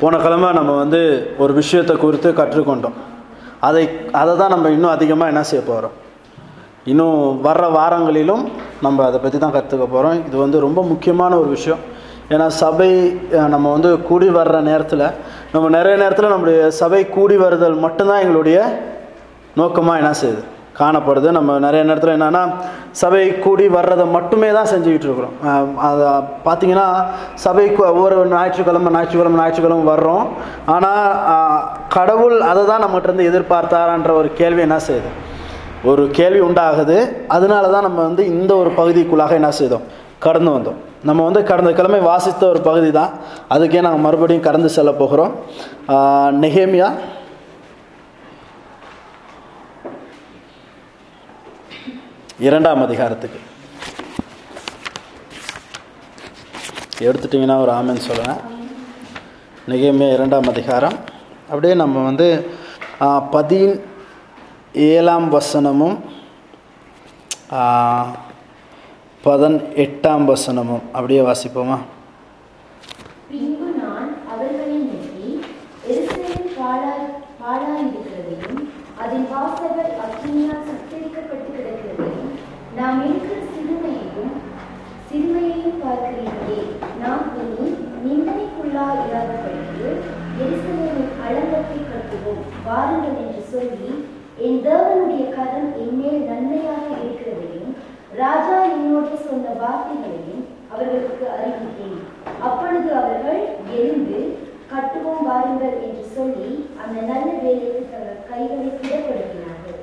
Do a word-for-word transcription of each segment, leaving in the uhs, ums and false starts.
போன கிழமை நம்ம வந்து ஒரு விஷயத்தை குறித்து கற்றுக்கொண்டோம். அதை அதை தான் நம்ம இன்னும் அதிகமாக என்ன செய்ய போகிறோம், இன்னும் வர்ற வாரங்களிலும் நம்ம அதை பற்றி தான் கற்றுக்க போகிறோம். இது வந்து ரொம்ப முக்கியமான ஒரு விஷயம். ஏன்னா சபை நம்ம வந்து கூடி வர்ற நேரத்தில் நம்ம நிறைய நேரத்தில் நம்மளுடைய சபை கூடி வருதல் மட்டும்தான் எங்களுடைய நோக்கமாக என்ன செய்யுது காணப்படுது. நம்ம நிறைய நேரத்தில் என்னென்னா சபை கூடி வர்றதை மட்டுமே தான் செஞ்சுக்கிட்டு இருக்கிறோம். அதை பார்த்திங்கன்னா சபை ஒவ்வொரு ஞாயிற்றுக்கிழமை ஞாயிற்றுக்கிழமை ஞாயிற்றுக்கிழமை வர்றோம். ஆனால் கடவுள் அதை தான் நம்மகிட்டருந்து எதிர்பார்த்தாரான்ற ஒரு கேள்வி என்ன செய்யுது, ஒரு கேள்வி உண்டாகுது. அதனால தான் நம்ம வந்து இந்த ஒரு பகுதிக்குள்ளாக என்ன செய்தோம், கடந்து வந்தோம். நம்ம வந்து கடந்த கிழமை வாசித்த ஒரு பகுதி தான், அதுக்கே நாங்கள் மறுபடியும் கடந்து செல்ல போகிறோம். நெகேமியா இரண்டாம் அதிகாரத்துக்கு எடுத்துட்டிங்கன்னா ஒரு ஆமென்னு சொல்லுவேன். நெகேமியா இரண்டாம் அதிகாரம் அப்படியே நம்ம வந்து பதின் ஏழாம் வசனமும் பதன் எட்டாம் வசனமும் அப்படியே வாசிப்போமா? பின்பு நான் அவர்களை நோக்கி, எருசலேம் பாழாயிருக்கிறதையும் அதன் வாசல்கள் அக்கினியால் சுட்டெரிக்கப்பட்டு கிடக்கிறதையும் நாம் இருக்கிற சிறுமையையும் சிறுமையையும் பார்க்கிறீர்களே, நாம் இனி நிந்தனைக்குள்ளாயிராதபடிக்கு எருசலேமின் அளந்தத்தை கட்டுவோம் வாருங்கள் என்று சொல்லி, என் தேவனுடைய கரம் என்மேல் நன்மையாக இருக்கிறதையும் ராஜா என்னோடு சொன்ன வார்த்தைகளையும் அவர்களுக்கு அறிவித்தேன். அப்பொழுது அவர்கள் எழுந்து கட்டுவோம் வாருங்கள் என்று சொல்லி அந்த நல்ல வேலைக்கு தங்கள் கைகளை திடப்படுத்தினார்கள்.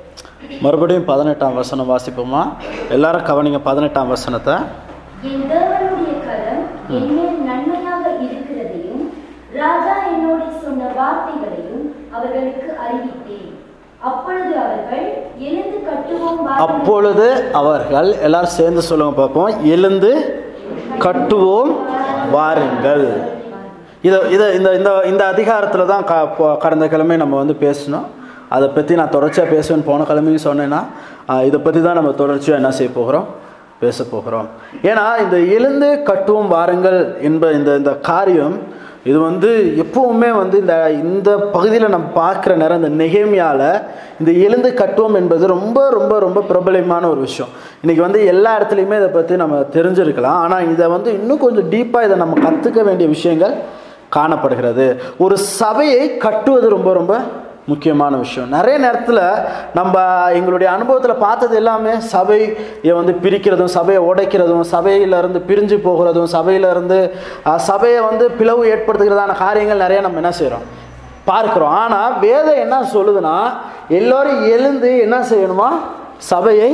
மறுபடியும் பதினெட்டாம் வசனம் வாசிப்போமா? எல்லாரும் கவனிங்க பதினெட்டாம் வசனத்தை. என் தேவனுடைய கரம் என்மேல் நன்மையாக இருக்கிறதையும் ராஜா என்னோடு சொன்ன வார்த்தைகளையும் அவர்களுக்கு அறிவித்தேன். அப்பொழுது அவர்கள் எழுந்து கட்டுவோம். அப்பொழுது அவர்கள் எல்லாரும் சேர்ந்து சொல்லுங்க பார்ப்போம், எழுந்து கட்டுவோம் வாருங்கள். இதை இதை இந்த இந்த அதிகாரத்தில் தான் கடந்த கிழமை நம்ம வந்து பேசணும். அதை பற்றி நான் தொடர்ச்சியாக பேசுவேன்னு போன கிழமையும் சொன்னேன்னா இதை பற்றி தான் நம்ம தொடர்ச்சியாக என்ன செய்ய போகிறோம், பேச போகிறோம். ஏன்னா இந்த எழுந்து கட்டுவோம் வாருங்கள் என்ப இந்த இந்த காரியம் இது வந்து எப்பவுமே வந்து இந்த இந்த பகுதியில் நம்ம பார்க்குற நேரம் இந்த நெகேமியாவில் இந்த எழுந்து கட்டுவோம் என்பது ரொம்ப ரொம்ப ரொம்ப பிரபலமான ஒரு விஷயம். இன்றைக்கி வந்து எல்லா இடத்துலையுமே இதை பற்றி நம்ம தெரிஞ்சிருக்கலாம். ஆனால் இதை வந்து இன்னும் கொஞ்சம் டீப்பாக இதை நம்ம கற்றுக்க வேண்டிய விஷயங்கள் காணப்படுகிறது. ஒரு சபையை கட்டுவது ரொம்ப ரொம்ப முக்கியமான விஷயம். நிறைய நேரத்தில் நம்ம எங்களுடைய அனுபவத்தில் பார்த்தது எல்லாமே சபையை வந்து பிரிக்கிறதும் சபையை உடைக்கிறதும் சபையிலேருந்து பிரிஞ்சு போகிறதும் சபையிலேருந்து சபையை வந்து பிளவு ஏற்படுத்துகிறதான காரியங்கள் நிறையா நம்ம என்ன செய்கிறோம் பார்க்குறோம். ஆனால் வேதம் என்ன சொல்லுதுன்னா எல்லோரும் எழுந்து என்ன செய்யணுமா, சபையை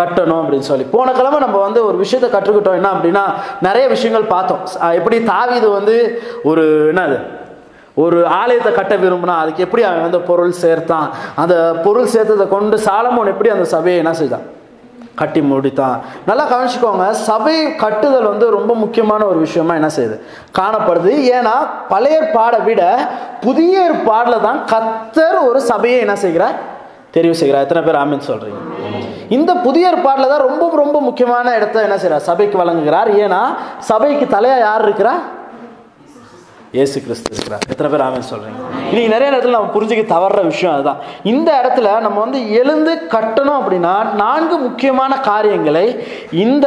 கட்டணும் அப்படின்னு சொல்லி போன கிழமை நம்ம வந்து ஒரு விஷயத்தை கற்றுக்கிட்டோம். என்ன அப்படின்னா நிறைய விஷயங்கள் பார்த்தோம். எப்படி தாவீது வந்து ஒரு என்னது ஒரு ஆலயத்தை கட்ட விரும்பினா அதுக்கு எப்படி அவன் வந்து பொருள் சேர்த்தான், அந்த பொருள் சேர்த்ததை கொண்டு சாலமோன் எப்படி அந்த சபையை என்ன செய்தான், கட்டி முடித்தான். நல்லா கவனிச்சுக்கோங்க, சபை கட்டுதல் வந்து ரொம்ப முக்கியமான ஒரு விஷயமா என்ன செய்யுது காணப்படுது. ஏன்னா பழைய பாடை விட புதிய பாடல தான் கர்த்தர் ஒரு சபையை என்ன செய்கிறார், தெரிவு செய்கிறார். எத்தனை பேர் ஆமென் சொல்றீங்க? இந்த புதிய பாடல தான் ரொம்ப ரொம்ப முக்கியமான இடத்த என்ன செய்கிறார், சபைக்கு வழங்குகிறார். ஏன்னா சபைக்கு தலையா யார் இருக்கிறா, இயேசு கிறிஸ்து இருக்கிறார். எத்தனை பேர் ஆமென் சொல்கிறீங்க? இன்னைக்கு நிறைய இடத்துல நம்ம புரிஞ்சுக்க தவறுற விஷயம் அதுதான். இந்த இடத்துல நம்ம வந்து எழுந்து கட்டணும் அப்படின்னா நான்கு முக்கியமான காரியங்களை இந்த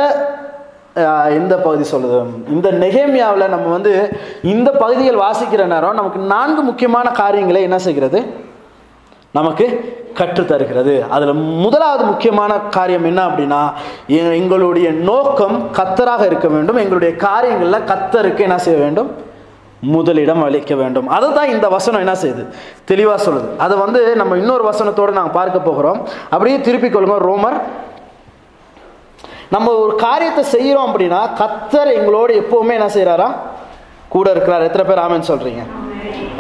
இந்த பகுதி சொல்லுது. இந்த நெகேமியாவில் நம்ம வந்து இந்த பகுதிகள் வாசிக்கிற நேரம் நமக்கு நான்கு முக்கியமான காரியங்களை என்ன செய்கிறது, நமக்கு கற்றுத்தருகிறது. அதில் முதலாவது முக்கியமான காரியம் என்ன அப்படின்னா எங்களுடைய நோக்கம் கர்த்தராக இருக்க வேண்டும். எங்களுடைய காரியங்களில் கர்த்தருக்கு என்ன செய்ய வேண்டும், முதலிடம் அளிக்க வேண்டும். அதை தான் இந்த வசனம் என்ன செய்யுது, தெளிவாக சொல்லுது. அதை வந்து நம்ம இன்னொரு வசனத்தோடு நாங்கள் பார்க்க போகிறோம். அப்படியே திருப்பிக் கொள்ளுங்க ரோமர். நம்ம ஒரு காரியத்தை செய்கிறோம் அப்படின்னா கர்த்தர் எங்களோடு எப்போவுமே என்ன செய்கிறாரா, கூட இருக்கிறார். எத்தனை பேர் ஆமென்னு சொல்கிறீங்க?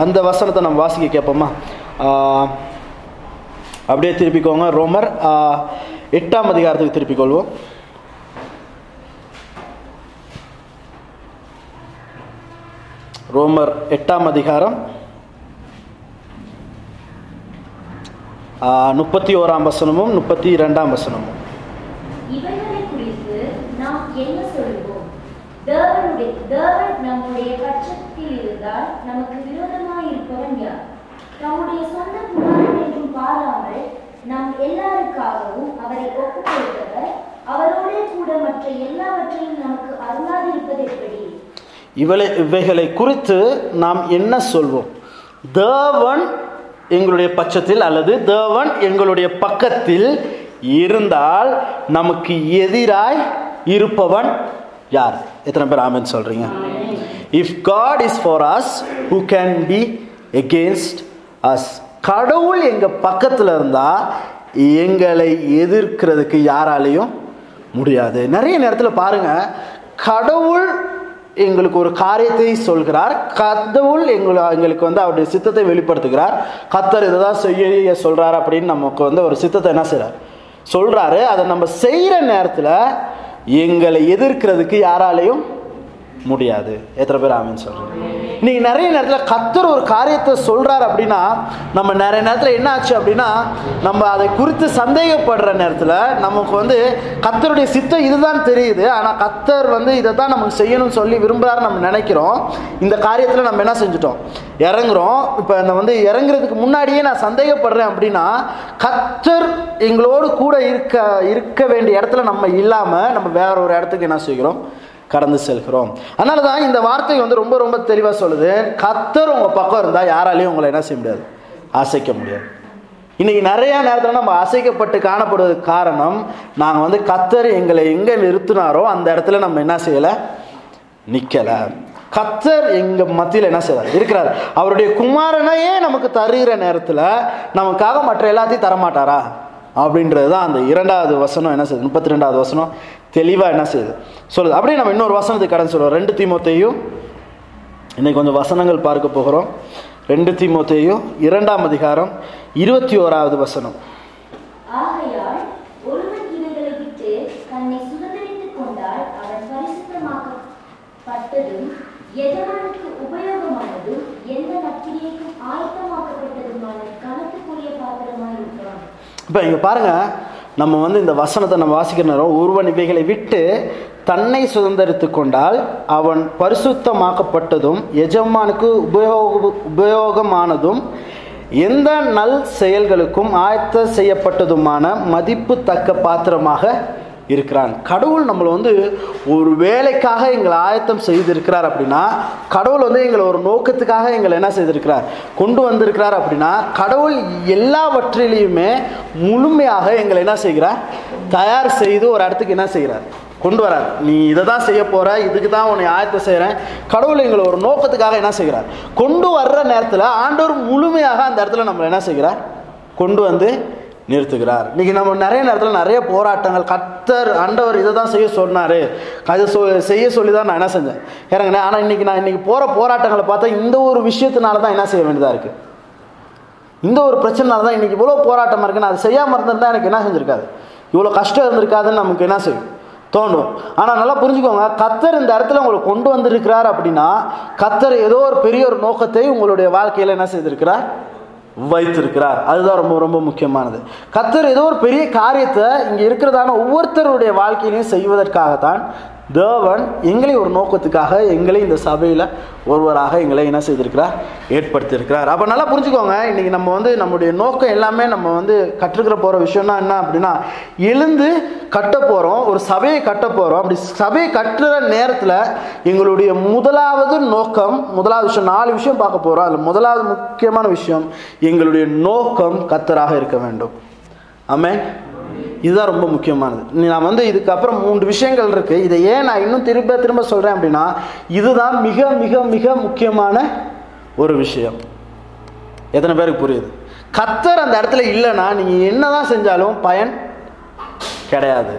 அந்த வசனத்தை நம்ம வாசிக்க கேட்போமா? அப்படியே திருப்பிக்கோங்க ரோமர் எட்டாம் அதிகாரத்துக்கு திருப்பிக் கொள்வோம். ரோமர் எட்டாம் அதிகாரம் முப்பத்தி ஓராம் வசனமும் முப்பத்தி இரண்டாம் வசனமும். இவர்களை குறித்து நாம் என்ன சொல்வோம், தேவனுடைய தேவன் நம்முடைய பட்சத்தில் இருந்தால் நமக்கு விரோதமாய் இருப்பவன் யார்? தம்முடைய சொந்த குமாரன் என்றும் பாராமல் நாம் எல்லாருக்காகவும் அவரை ஒப்புக் கொடுத்தவர் அவரோடே கூட மற்ற எல்லாவற்றையும் நமக்கு அருளாதிருப்பது எப்படி? இவளை இவைகளை குறித்து நாம் என்ன சொல்வோம்? தேவன் எங்களுடைய பட்சத்தில் அல்லது தேவன் எங்களுடைய பக்கத்தில் இருந்தால் நமக்கு எதிராய் இருப்பவன் யார்? எத்தனை பேர் ஆமென் சொல்றீங்க? If God is for us who can be against us? கடவுள் எங்கள் பக்கத்தில் இருந்தால் எங்களை எதிர்க்கிறதுக்கு யாராலையும் முடியாது. நிறைய நேரத்தில் பாருங்கள், கடவுள் எங்களுக்கு ஒரு காரியத்தை சொல்கிறார், கடவுள் எங்களை எங்களுக்கு வந்து அவருடைய சித்தத்தை வெளிப்படுத்துகிறார். கர்த்தர் இதை தான் செய்ய சொல்கிறார் அப்படின்னு நமக்கு வந்து ஒரு சித்தத்தை என்ன செய்கிறார் சொல்கிறாரு. அதை நம்ம செய்கிற நேரத்தில் எங்களை எதிர்க்கிறதுக்கு யாராலையும் முடியாது. எத்தனை பேர் ஆமென் சொல்கிறேன்? இன்றைக்கி நிறைய நேரத்தில் கர்த்தர் ஒரு காரியத்தை சொல்கிறார் அப்படின்னா நம்ம நிறைய நேரத்தில் என்ன ஆச்சு அப்படின்னா நம்ம அதை குறித்து சந்தேகப்படுற நேரத்தில் நமக்கு வந்து கர்த்தருடைய சித்தம் இதுதான் தெரியுது, ஆனால் கர்த்தர் வந்து இதை தான் நமக்கு செய்யணும்னு சொல்லி விரும்புகிறாரு நம்ம நினைக்கிறோம். இந்த காரியத்தில் நம்ம என்ன செஞ்சிட்டோம் இறங்குறோம். இப்போ நம்ம வந்து இறங்குறதுக்கு முன்னாடியே நான் சந்தேகப்படுறேன் அப்படின்னா கர்த்தர் எங்களோடு கூட இருக்க இருக்க வேண்டிய இடத்துல நம்ம இல்லாமல் நம்ம வேற ஒரு இடத்துக்கு என்ன செய்கிறோம் கடந்து செல்கிறோம். அதனால தான் இந்த வார்த்தை வந்து ரொம்ப ரொம்ப தெளிவாக சொல்லுது, கர்த்தர் உங்கள் பக்கம் இருந்தால் யாராலையும் உங்களை என்ன செய்ய முடியாது, அசைக்க முடியாது. இன்றைக்கி நிறையா நேரத்தில் நம்ம அசைக்கப்பட்டு காணப்படுவதற்கு காரணம் நாங்கள் வந்து கர்த்தர் எங்களை எங்கே நிறுத்தினாரோ அந்த இடத்துல நம்ம என்ன செய்யலை, நிற்கலை. கர்த்தர் எங்கள் மத்தியில் என்ன செய்கிறார் இருக்கிறார். அவருடைய குமாரனையே நமக்கு தருகிற நேரத்தில் நமக்காக மற்ற எல்லாத்தையும் தரமாட்டாரா அப்படின்றது தான் அந்த இரண்டாவது வசனம் என்ன செய்யுது, முப்பத்தி ரெண்டாவது வசனம் தெளிவாக என்ன செய்யுது சொல்லுது. அப்படியே நம்ம இன்னொரு வசனத்துக்கு கடந்து சொல்கிறோம். ரெண்டு தீமோத்தேயும் இன்னைக்கு கொஞ்சம் வசனங்கள் பார்க்க போகிறோம். ரெண்டு தீமோத்தேயும் இரண்டாம் அதிகாரம் இருபத்தி ஓராவது வசனம். இப்போ இங்கே பாருங்கள், நம்ம வந்து இந்த வசனத்தை நம்ம வாசிக்கிற நேரம் ஒருவன் இவைகளை விட்டு தன்னை சுதந்தரித்து கொண்டால் அவன் பரிசுத்தமாக்கப்பட்டதும் எஜமானுக்கு உபயோக உபயோகமானதும் எந்த நல் செயல்களுக்கும் ஆயத்த செய்யப்பட்டதுமான மதிப்பு தக்க பாத்திரமாக இருக்கிறான். கடவுள் நம்மளை வந்து ஒரு வேலைக்காக எங்களை ஆயத்தம் செய்திருக்கிறார் அப்படின்னா, கடவுள் வந்து எங்களை ஒரு நோக்கத்துக்காக எங்களை என்ன செய்திருக்கிறார் கொண்டு வந்திருக்கிறார் அப்படின்னா, கடவுள் எல்லாவற்றிலையுமே முழுமையாக எங்களை என்ன செய்கிறார் தயார் செய்து ஒரு இடத்துக்கு என்ன செய்கிறார் கொண்டு வரார். நீ இதை தான் செய்ய போகிற, இதுக்கு தான் உன்னை ஆயத்தம் செய்கிறேன். கடவுள் எங்களை ஒரு நோக்கத்துக்காக என்ன செய்கிறார் கொண்டு வர்ற நேரத்தில் ஆண்டவர் முழுமையாக அந்த இடத்துல நம்மளை என்ன செய்கிறார் கொண்டு வந்து நிறுத்துகிறார். இன்றைக்கி நம்ம நிறைய நேரத்தில் நிறைய போராட்டங்கள், கர்த்தர் ஆண்டவர் இதை தான் செய்ய சொன்னார், அதை சொ செய்ய சொல்லி தான் நான் என்ன செஞ்சேன் ஏறங்கண்ணே. ஆனால் இன்றைக்கி நான் இன்றைக்கி போகிற போராட்டங்களை பார்த்தா இந்த ஒரு விஷயத்தினால தான் என்ன செய்ய வேண்டியதாக இருக்குது, இந்த ஒரு பிரச்சனைனால தான் இன்றைக்கி இவ்வளோ போராட்டமாக இருக்குது. நான் அதை செய்யாமல் இருந்திருந்தால் எனக்கு என்ன செஞ்சுருக்காது, இவ்வளோ கஷ்டம் இருந்திருக்காதுன்னு நமக்கு என்ன செய்யும் தோணும். ஆனால் நல்லா புரிஞ்சுக்கோங்க, கர்த்தர் இந்த இடத்துல உங்களை கொண்டு வந்திருக்கிறார் அப்படின்னா கர்த்தர் ஏதோ ஒரு பெரிய ஒரு நோக்கத்தை உங்களுடைய வாழ்க்கையில் என்ன செய்திருக்கிறார் வைத்திருக்கிறார். அதுதான் ரொம்ப ரொம்ப முக்கியமானது. கர்த்தர் ஏதோ ஒரு பெரிய காரியத்தை இங்கே இருக்கிறதான ஒவ்வொருத்தருடைய வாழ்க்கையிலையும் செய்வதற்காகத்தான் தேவன் எங்களை ஒரு நோக்கத்துக்காக எங்களை இந்த சபையில் ஒருவராக எங்களை என்ன செய்திருக்கிறார் ஏற்படுத்தியிருக்கிறார். அப்போ நல்லா புரிஞ்சுக்கோங்க, இன்றைக்கி நம்ம வந்து நம்முடைய நோக்கம் எல்லாமே நம்ம வந்து கற்றுக்கிற போகிற விஷயம்னா என்ன அப்படின்னா, எழுந்து கட்ட போகிறோம், ஒரு சபையை கட்ட போகிறோம். அப்படி சபையை கட்டுற நேரத்தில் எங்களுடைய முதலாவது நோக்கம், முதலாவது விஷயம் நாலு விஷயம் பார்க்க போகிறோம். அதில் முதலாவது முக்கியமான விஷயம் எங்களுடைய நோக்கம் கர்த்தராக இருக்க வேண்டும். ஆமென். இதுதான் ரொம்ப முக்கியமானது. நான் வந்து இதுக்கப்புறம் மூன்று விஷயங்கள் இருக்குது, இதை ஏன் நான் இன்னும் திரும்ப திரும்ப சொல்கிறேன் அப்படின்னா இதுதான் மிக மிக மிக முக்கியமான ஒரு விஷயம். எத்தனை பேருக்கு புரியுது? கர்த்தர் அந்த இடத்துல இல்லைன்னா நீங்கள் என்ன தான் செஞ்சாலும் பயன் கிடையாது.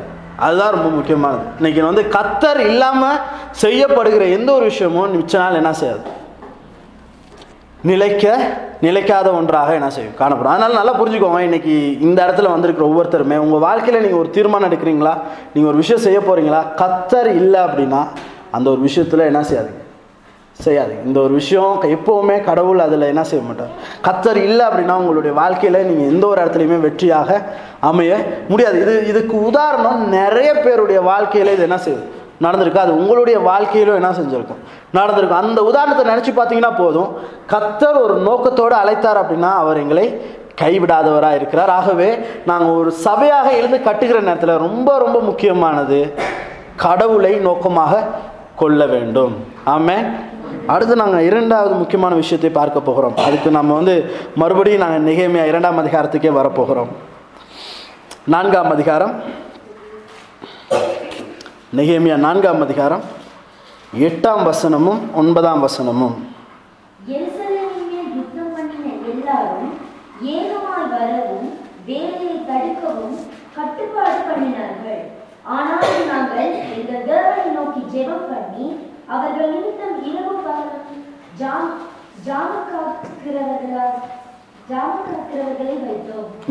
அதுதான் ரொம்ப முக்கியமானது. இன்றைக்கி வந்து கர்த்தர் இல்லாமல் செய்யப்படுகிற எந்த ஒரு விஷயமும் மிச்ச நாள் என்ன செய்யாது, நிலைக்க நிலைக்காத ஒன்றாக என்ன செய்யும் காணப்படும். அதனால் நல்லா புரிஞ்சுக்கோங்க, இன்றைக்கி இந்த இடத்துல வந்திருக்கிற ஒவ்வொருத்தருமே உங்கள் வாழ்க்கையில் நீங்கள் ஒரு தீர்மானம் எடுக்கிறீங்களா, நீங்கள் ஒரு விஷயம் செய்ய போகிறீங்களா, கர்த்தர் இல்லை அப்படின்னா அந்த ஒரு விஷயத்தில் என்ன செய்யாதீங்க செய்யாதீங்க இந்த ஒரு விஷயம் எப்போவுமே கடவுள் அதில் என்ன செய்ய மாட்டார். கர்த்தர் இல்லை அப்படின்னா உங்களுடைய வாழ்க்கையில் நீங்கள் எந்த ஒரு இடத்துலையுமே வெற்றியாக அமைய முடியாது. இது இதுக்கு உதாரணம் நிறைய பேருடைய வாழ்க்கையில் இது என்ன செய்யுது நடந்திருக்கு, அது உங்களுடைய வாழ்க்கையிலும் என்ன செஞ்சுருக்கும் நடந்திருக்கும். அந்த உதாரணத்தை நினச்சி பார்த்தீங்கன்னா போதும். கர்த்தர் ஒரு நோக்கத்தோடு அழைத்தார் அப்படின்னா அவர் எங்களை கைவிடாதவராக இருக்கிறார். ஆகவே நாங்கள் ஒரு சபையாக எழுந்து கட்டுகிற நேரத்தில் ரொம்ப ரொம்ப முக்கியமானது கடவுளை நோக்கமாக கொள்ள வேண்டும். ஆமென். அடுத்து நாங்கள் இரண்டாவது முக்கியமான விஷயத்தை பார்க்க போகிறோம். அதுக்கு நம்ம வந்து மறுபடியும் நாங்கள் நெகேமியா இரண்டாம் அதிகாரத்துக்கே வரப்போகிறோம். நான்காம் அதிகாரம், நெகேமியா நான்காம் அதிகாரம் எட்டாம் வசனமும் ஒன்பதாம் வசனமும்.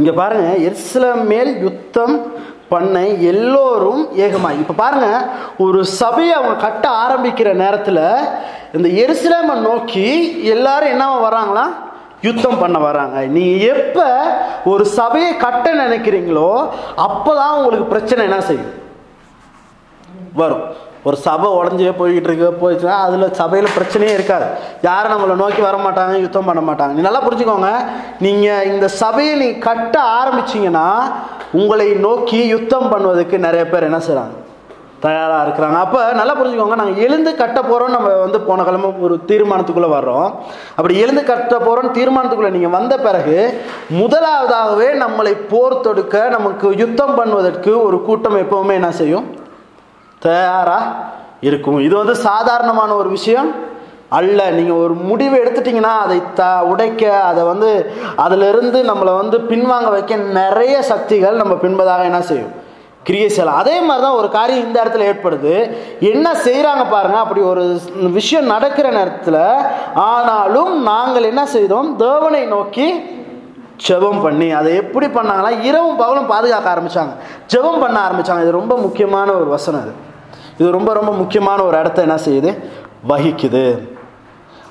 இங்க பாருங்க, எருசலேம் மேல் யுத்தம் பண்ண எல்லோரும் ஏகமாய். இப்ப பாருங்க, ஒரு சபையை அவங்க கட்ட ஆரம்பிக்கிற நேரத்தில் இந்த எருசலேமை நோக்கி எல்லாரும் என்னவா வராங்களா? யுத்தம் பண்ண வராங்க. நீங்கள் எப்போ ஒரு சபையை கட்ட நினைக்கிறீங்களோ அப்போ தான் உங்களுக்கு பிரச்சனை என்ன செய்யும் வரும். ஒரு சபை உடஞ்சே போய்கிட்டு இருக்க போயிடுச்சுன்னா அதில் சபையில் பிரச்சனையே இருக்காது. யாரும் நம்மளை நோக்கி வரமாட்டாங்க, யுத்தம் பண்ண மாட்டாங்க. நீ நல்லா புரிஞ்சுக்கோங்க, நீங்கள் இந்த சபையை நீங்கள் கட்ட ஆரம்பிச்சிங்கன்னா உங்களை நோக்கி யுத்தம் பண்ணுவதற்கு நிறைய பேர் என்ன செய்கிறாங்க, தயாராக இருக்கிறாங்க. அப்போ நல்லா புரிஞ்சுக்கோங்க, நாங்கள் எழுந்து கட்ட போகிறோம். நம்ம வந்து போன கிழமை ஒரு தீர்மானத்துக்குள்ளே வர்றோம். அப்படி எழுந்து கட்ட போகிறோம் தீர்மானத்துக்குள்ளே நீங்கள் வந்த பிறகு முதலாவதாகவே நம்மளை போர் தொடுக்க, நமக்கு யுத்தம் பண்ணுவதற்கு ஒரு கூட்டம் எப்போவுமே என்ன செய்யும், தயாராக இருக்கும். இது வந்து சாதாரணமான ஒரு விஷயம் அல்ல. நீங்கள் ஒரு முடிவு எடுத்துட்டிங்கன்னா அதை த உடைக்க, அதை வந்து அதிலிருந்து நம்மளை வந்து பின்வாங்க வைக்க நிறைய சக்திகள் நம்ம பின்பதாக என்ன செய்யும், கிரியை செய்யலாம். அதே மாதிரி தான் ஒரு காரியம் இந்த இடத்துல ஏற்படுது. என்ன செய்கிறாங்க பாருங்கள். அப்படி ஒரு விஷயம் நடக்கிற நேரத்தில் ஆனாலும் நாங்கள் என்ன செய்தோம், தேவனை நோக்கி ஜெபம் பண்ணி, அதை எப்படி பண்ணாங்கன்னா இரவும் பகலும் பாதுகாக்க ஆரம்பித்தாங்க, ஜெபம் பண்ண ஆரம்பித்தாங்க. இது ரொம்ப முக்கியமான ஒரு வசனம். அது இது ரொம்ப ரொம்ப முக்கியமான ஒரு இடத்த என்ன செய்யுது, வகிக்குது.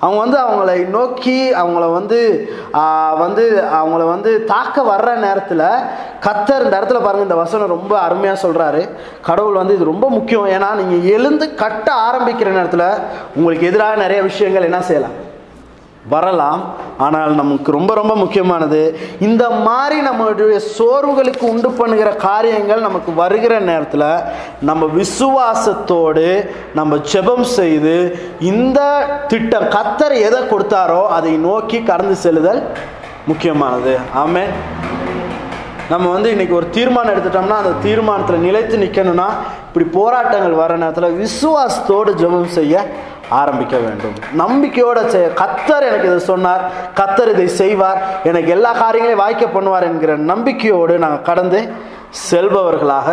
அவங்க வந்து அவங்களை நோக்கி அவங்கள வந்து வந்து அவங்கள வந்து தாக்க வர்ற நேரத்தில் கர்த்தர் இந்த இடத்துல பாருங்கள், இந்த வசனம் ரொம்ப அருமையாக சொல்கிறாரு. கடவுள் வந்து இது ரொம்ப முக்கியம். ஏன்னா நீங்கள் எழுந்து கட்ட ஆரம்பிக்கிற நேரத்தில் உங்களுக்கு எதிராக நிறைய விஷயங்கள் என்ன செய்யலாம், வரலாம். ஆனால் நமக்கு ரொம்ப ரொம்ப முக்கியமானது, இந்த மாதிரி நம்மளுடைய சோர்வுகளுக்கு உண்டு பண்ணுகிற காரியங்கள் நமக்கு வருகிற நேரத்தில் நம்ம விசுவாசத்தோடு நம்ம ஜெபம் செய்து இந்த திட்டம் கர்த்தர் எதை கொடுத்தாரோ அதை நோக்கி கடந்து செல்லுதல் முக்கியமானது. ஆமென். நம்ம வந்து இன்றைக்கி ஒரு தீர்மானம் எடுத்துட்டோம்னா அந்த தீர்மானத்தில் நிலைத்து நிற்கணும்னா இப்படி போராட்டங்கள் வர நேரத்தில் விசுவாசத்தோடு ஜெபம் செய்ய ஆரம்பிக்க வேண்டும். நம்பிக்கையோட செய், கர்த்தர் எனக்கு இதை சொன்னார், கர்த்தர் இதை செய்வார், எனக்கு எல்லா காரியங்களையும் வாய்க்க பண்ணுவார் என்கிற நம்பிக்கையோடு நாங்கள் கடந்து செல்பவர்களாக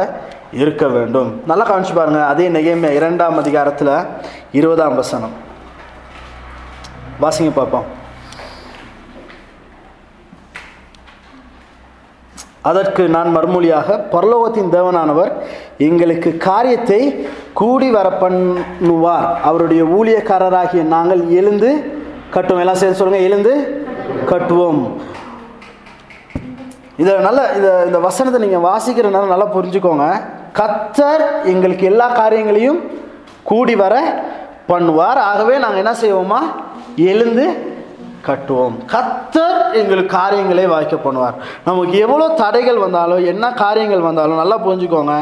இருக்க வேண்டும். நல்லா கவனிச்சு பாருங்க, அதே நெகேமியா இரண்டாம் அதிகாரத்தில் இருபதாம் வசனம் வாசிங்க பார்ப்போம். அதற்கு நான் மறுமொழியாக, பரலோகத்தின் தேவனானவர் எங்களுக்கு காரியத்தை கூடி வர பண்ணுவார், அவருடைய ஊழியக்காரராகிய நாங்கள் எழுந்து கட்டுவோம். எல்லாம் சேர்ந்து சொல்லுங்கள், எழுந்து கட்டுவோம். இதை நல்ல இதை இந்த வசனத்தை நீங்கள் வாசிக்கிறதுனால நல்லா புரிஞ்சுக்கோங்க. கர்த்தர் எங்களுக்கு எல்லா காரியங்களையும் கூடி வர பண்ணுவார், ஆகவே நாங்கள் என்ன செய்வோமா, எழுந்து கட்டுவோம். கர்த்தர் எங்களுக்கு காரியங்களை வாய்க்க பண்ணுவார். நமக்கு எவ்வளோ தடைகள் வந்தாலும் என்ன காரியங்கள் வந்தாலும் நல்லா புரிஞ்சுக்கோங்க,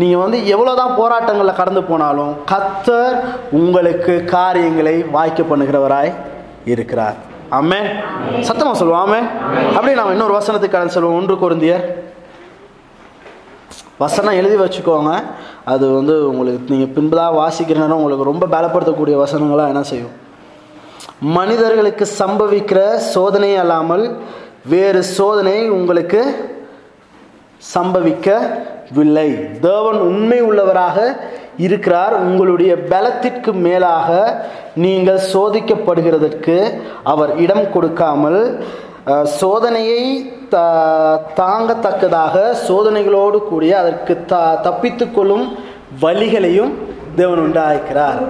நீங்கள் வந்து எவ்வளோதான் போராட்டங்களில் கடந்து போனாலும் கர்த்தர் உங்களுக்கு காரியங்களை வாய்க்க பண்ணுகிறவராய் இருக்கிறார். ஆமென். சத்தமாக சொல்லுவோம் ஆமென். அப்படியே நாம் இன்னொரு வசனத்துக்கு கடந்து சொல்லுவோம். ஒன்று கொரிந்தியர், வசனம் எழுதி வச்சுக்கோங்க, அது வந்து உங்களுக்கு நீங்கள் பின்பதாக வாசிக்கிறனால உங்களுக்கு ரொம்ப பலப்படுத்தக்கூடிய வசனங்களாக என்ன செய்யும், மனிதர்களுக்கு சம்பவிக்கிற சோதனை அல்லாமல் வேறு சோதனை உங்களுக்கு சம்பவிக்கவில்லை. தேவன் உண்மை உள்ளவராக இருக்கிறார், உங்களுடைய பலத்திற்கு மேலாக நீங்கள் சோதிக்கப்படுகிறதற்கு அவர் இடம் கொடுக்காமல் சோதனையை த தாங்கத்தக்கதாக சோதனைகளோடு கூடிய அதற்கு த தப்பித்து கொள்ளும் வழிகளையும் தேவன் உண்டாக்கிறார்.